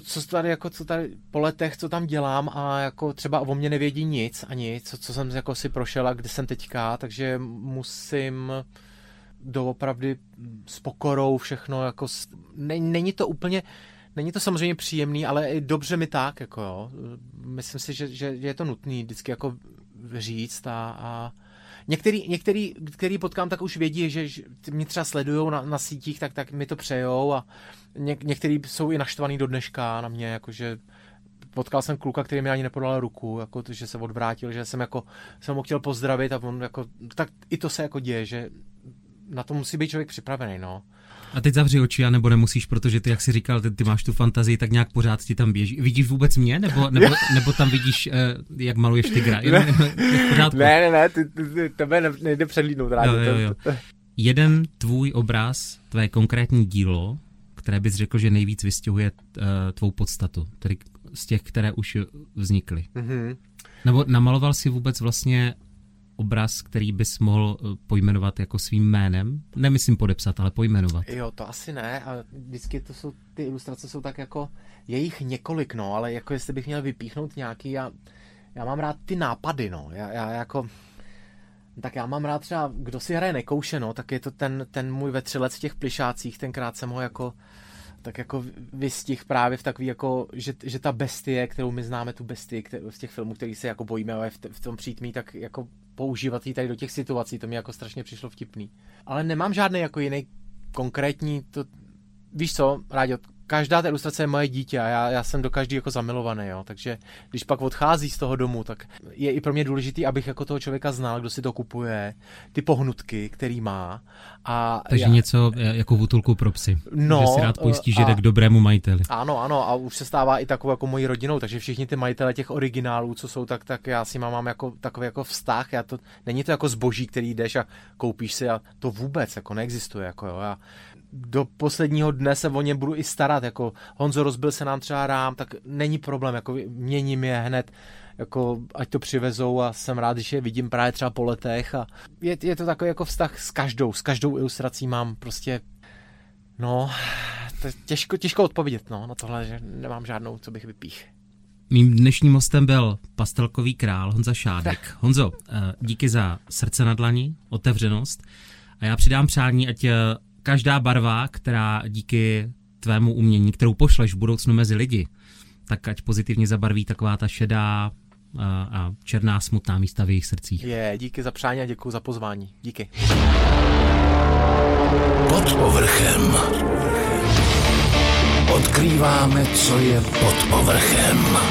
tady po letech, co tam dělám a jako třeba o mě nevědí nic ani, co jsem jako si prošel a kde jsem teďka, takže musím doopravdy s pokorou všechno, jako není to úplně... Není to samozřejmě příjemný, ale i dobře mi tak, jako jo. Myslím si, že je to nutný vždycky jako říct a některý, který potkám, tak už vědí, že mě třeba sledujou na sítích, tak mi to přejou a některý jsou i naštvaný do dneška na mě, jakože potkal jsem kluka, který mi ani nepodal ruku, jako že se odvrátil, že jsem ho chtěl pozdravit a on jako, tak i to se jako děje, že na to musí být člověk připravený, no. A teď zavři oči, nebo nemusíš, protože ty, jak jsi říkal, ty máš tu fantazii, tak nějak pořád ti tam běží. Vidíš vůbec mě? Nebo tam vidíš, jak maluješ tygra? Ne, tebe nejde předlídnout rádi. Jo. Jeden tvůj obraz, tvé konkrétní dílo, které bys řekl, že nejvíc vystihuje tvou podstatu, tedy z těch, které už vznikly. Mm-hmm. Nebo namaloval jsi vůbec vlastně obraz, který bys mohl pojmenovat jako svým jménem? Nemyslím podepsat, ale pojmenovat. Jo, to asi ne. A vždycky to jsou, ty ilustrace jsou tak jako, je jich několik, no, ale jako jestli bych měl vypíchnout nějaký, já mám rád ty nápady, no. Já mám rád třeba, kdo si hraje nekouše, no, tak je to ten můj vetřelec v těch plišácích, tenkrát jsem ho jako tak jako vystihl právě v takový jako, že ta bestie, kterou my známe, tu bestii z těch filmů, který se jako bojíme, ale v tom přítmí, tak jako používat ji tady do těch situací, to mi jako strašně přišlo vtipný. Ale nemám žádný jako jiný konkrétní, to, víš co, Ráďo, každá ta ilustrace je moje dítě a já jsem do každý jako zamilovaný, jo, takže když pak odchází z toho domu, tak je i pro mě důležitý, abych jako toho člověka znal, kdo si to kupuje, ty pohnutky, který má. Takže něco jako v útulku pro psy, no, že si rád pojistíš, že jde k dobrému majiteli. Ano, a už se stává i takovou jako mojí rodinou, takže všichni ty majitele těch originálů, co jsou, tak já si mám jako takový jako vztah, není to jako zboží, který jdeš a koupíš si a to vůbec jako neexistuje, jako jo, do posledního dne se o ně budu i starat, jako Honzo, rozbil se nám třeba rám, tak není problém, jako měním je hned, jako ať to přivezou a jsem rád, když je vidím právě třeba po letech a je to takový jako vztah s každou ilustrací mám prostě, no, těžko odpovědět, no, na tohle, že nemám žádnou, co bych vypíchl. Mým dnešním hostem byl pastelkový král Honza Šádek. Honzo, díky za srdce na dlani, otevřenost a já přidám přání, ať každá barva, která díky tvému umění, kterou pošleš v budoucnu mezi lidi, tak ať pozitivně zabarví taková ta šedá a černá smutná místa v jejich srdcích. Díky za přání a děkuji za pozvání. Díky. Pod povrchem. Odkrýváme, co je pod povrchem.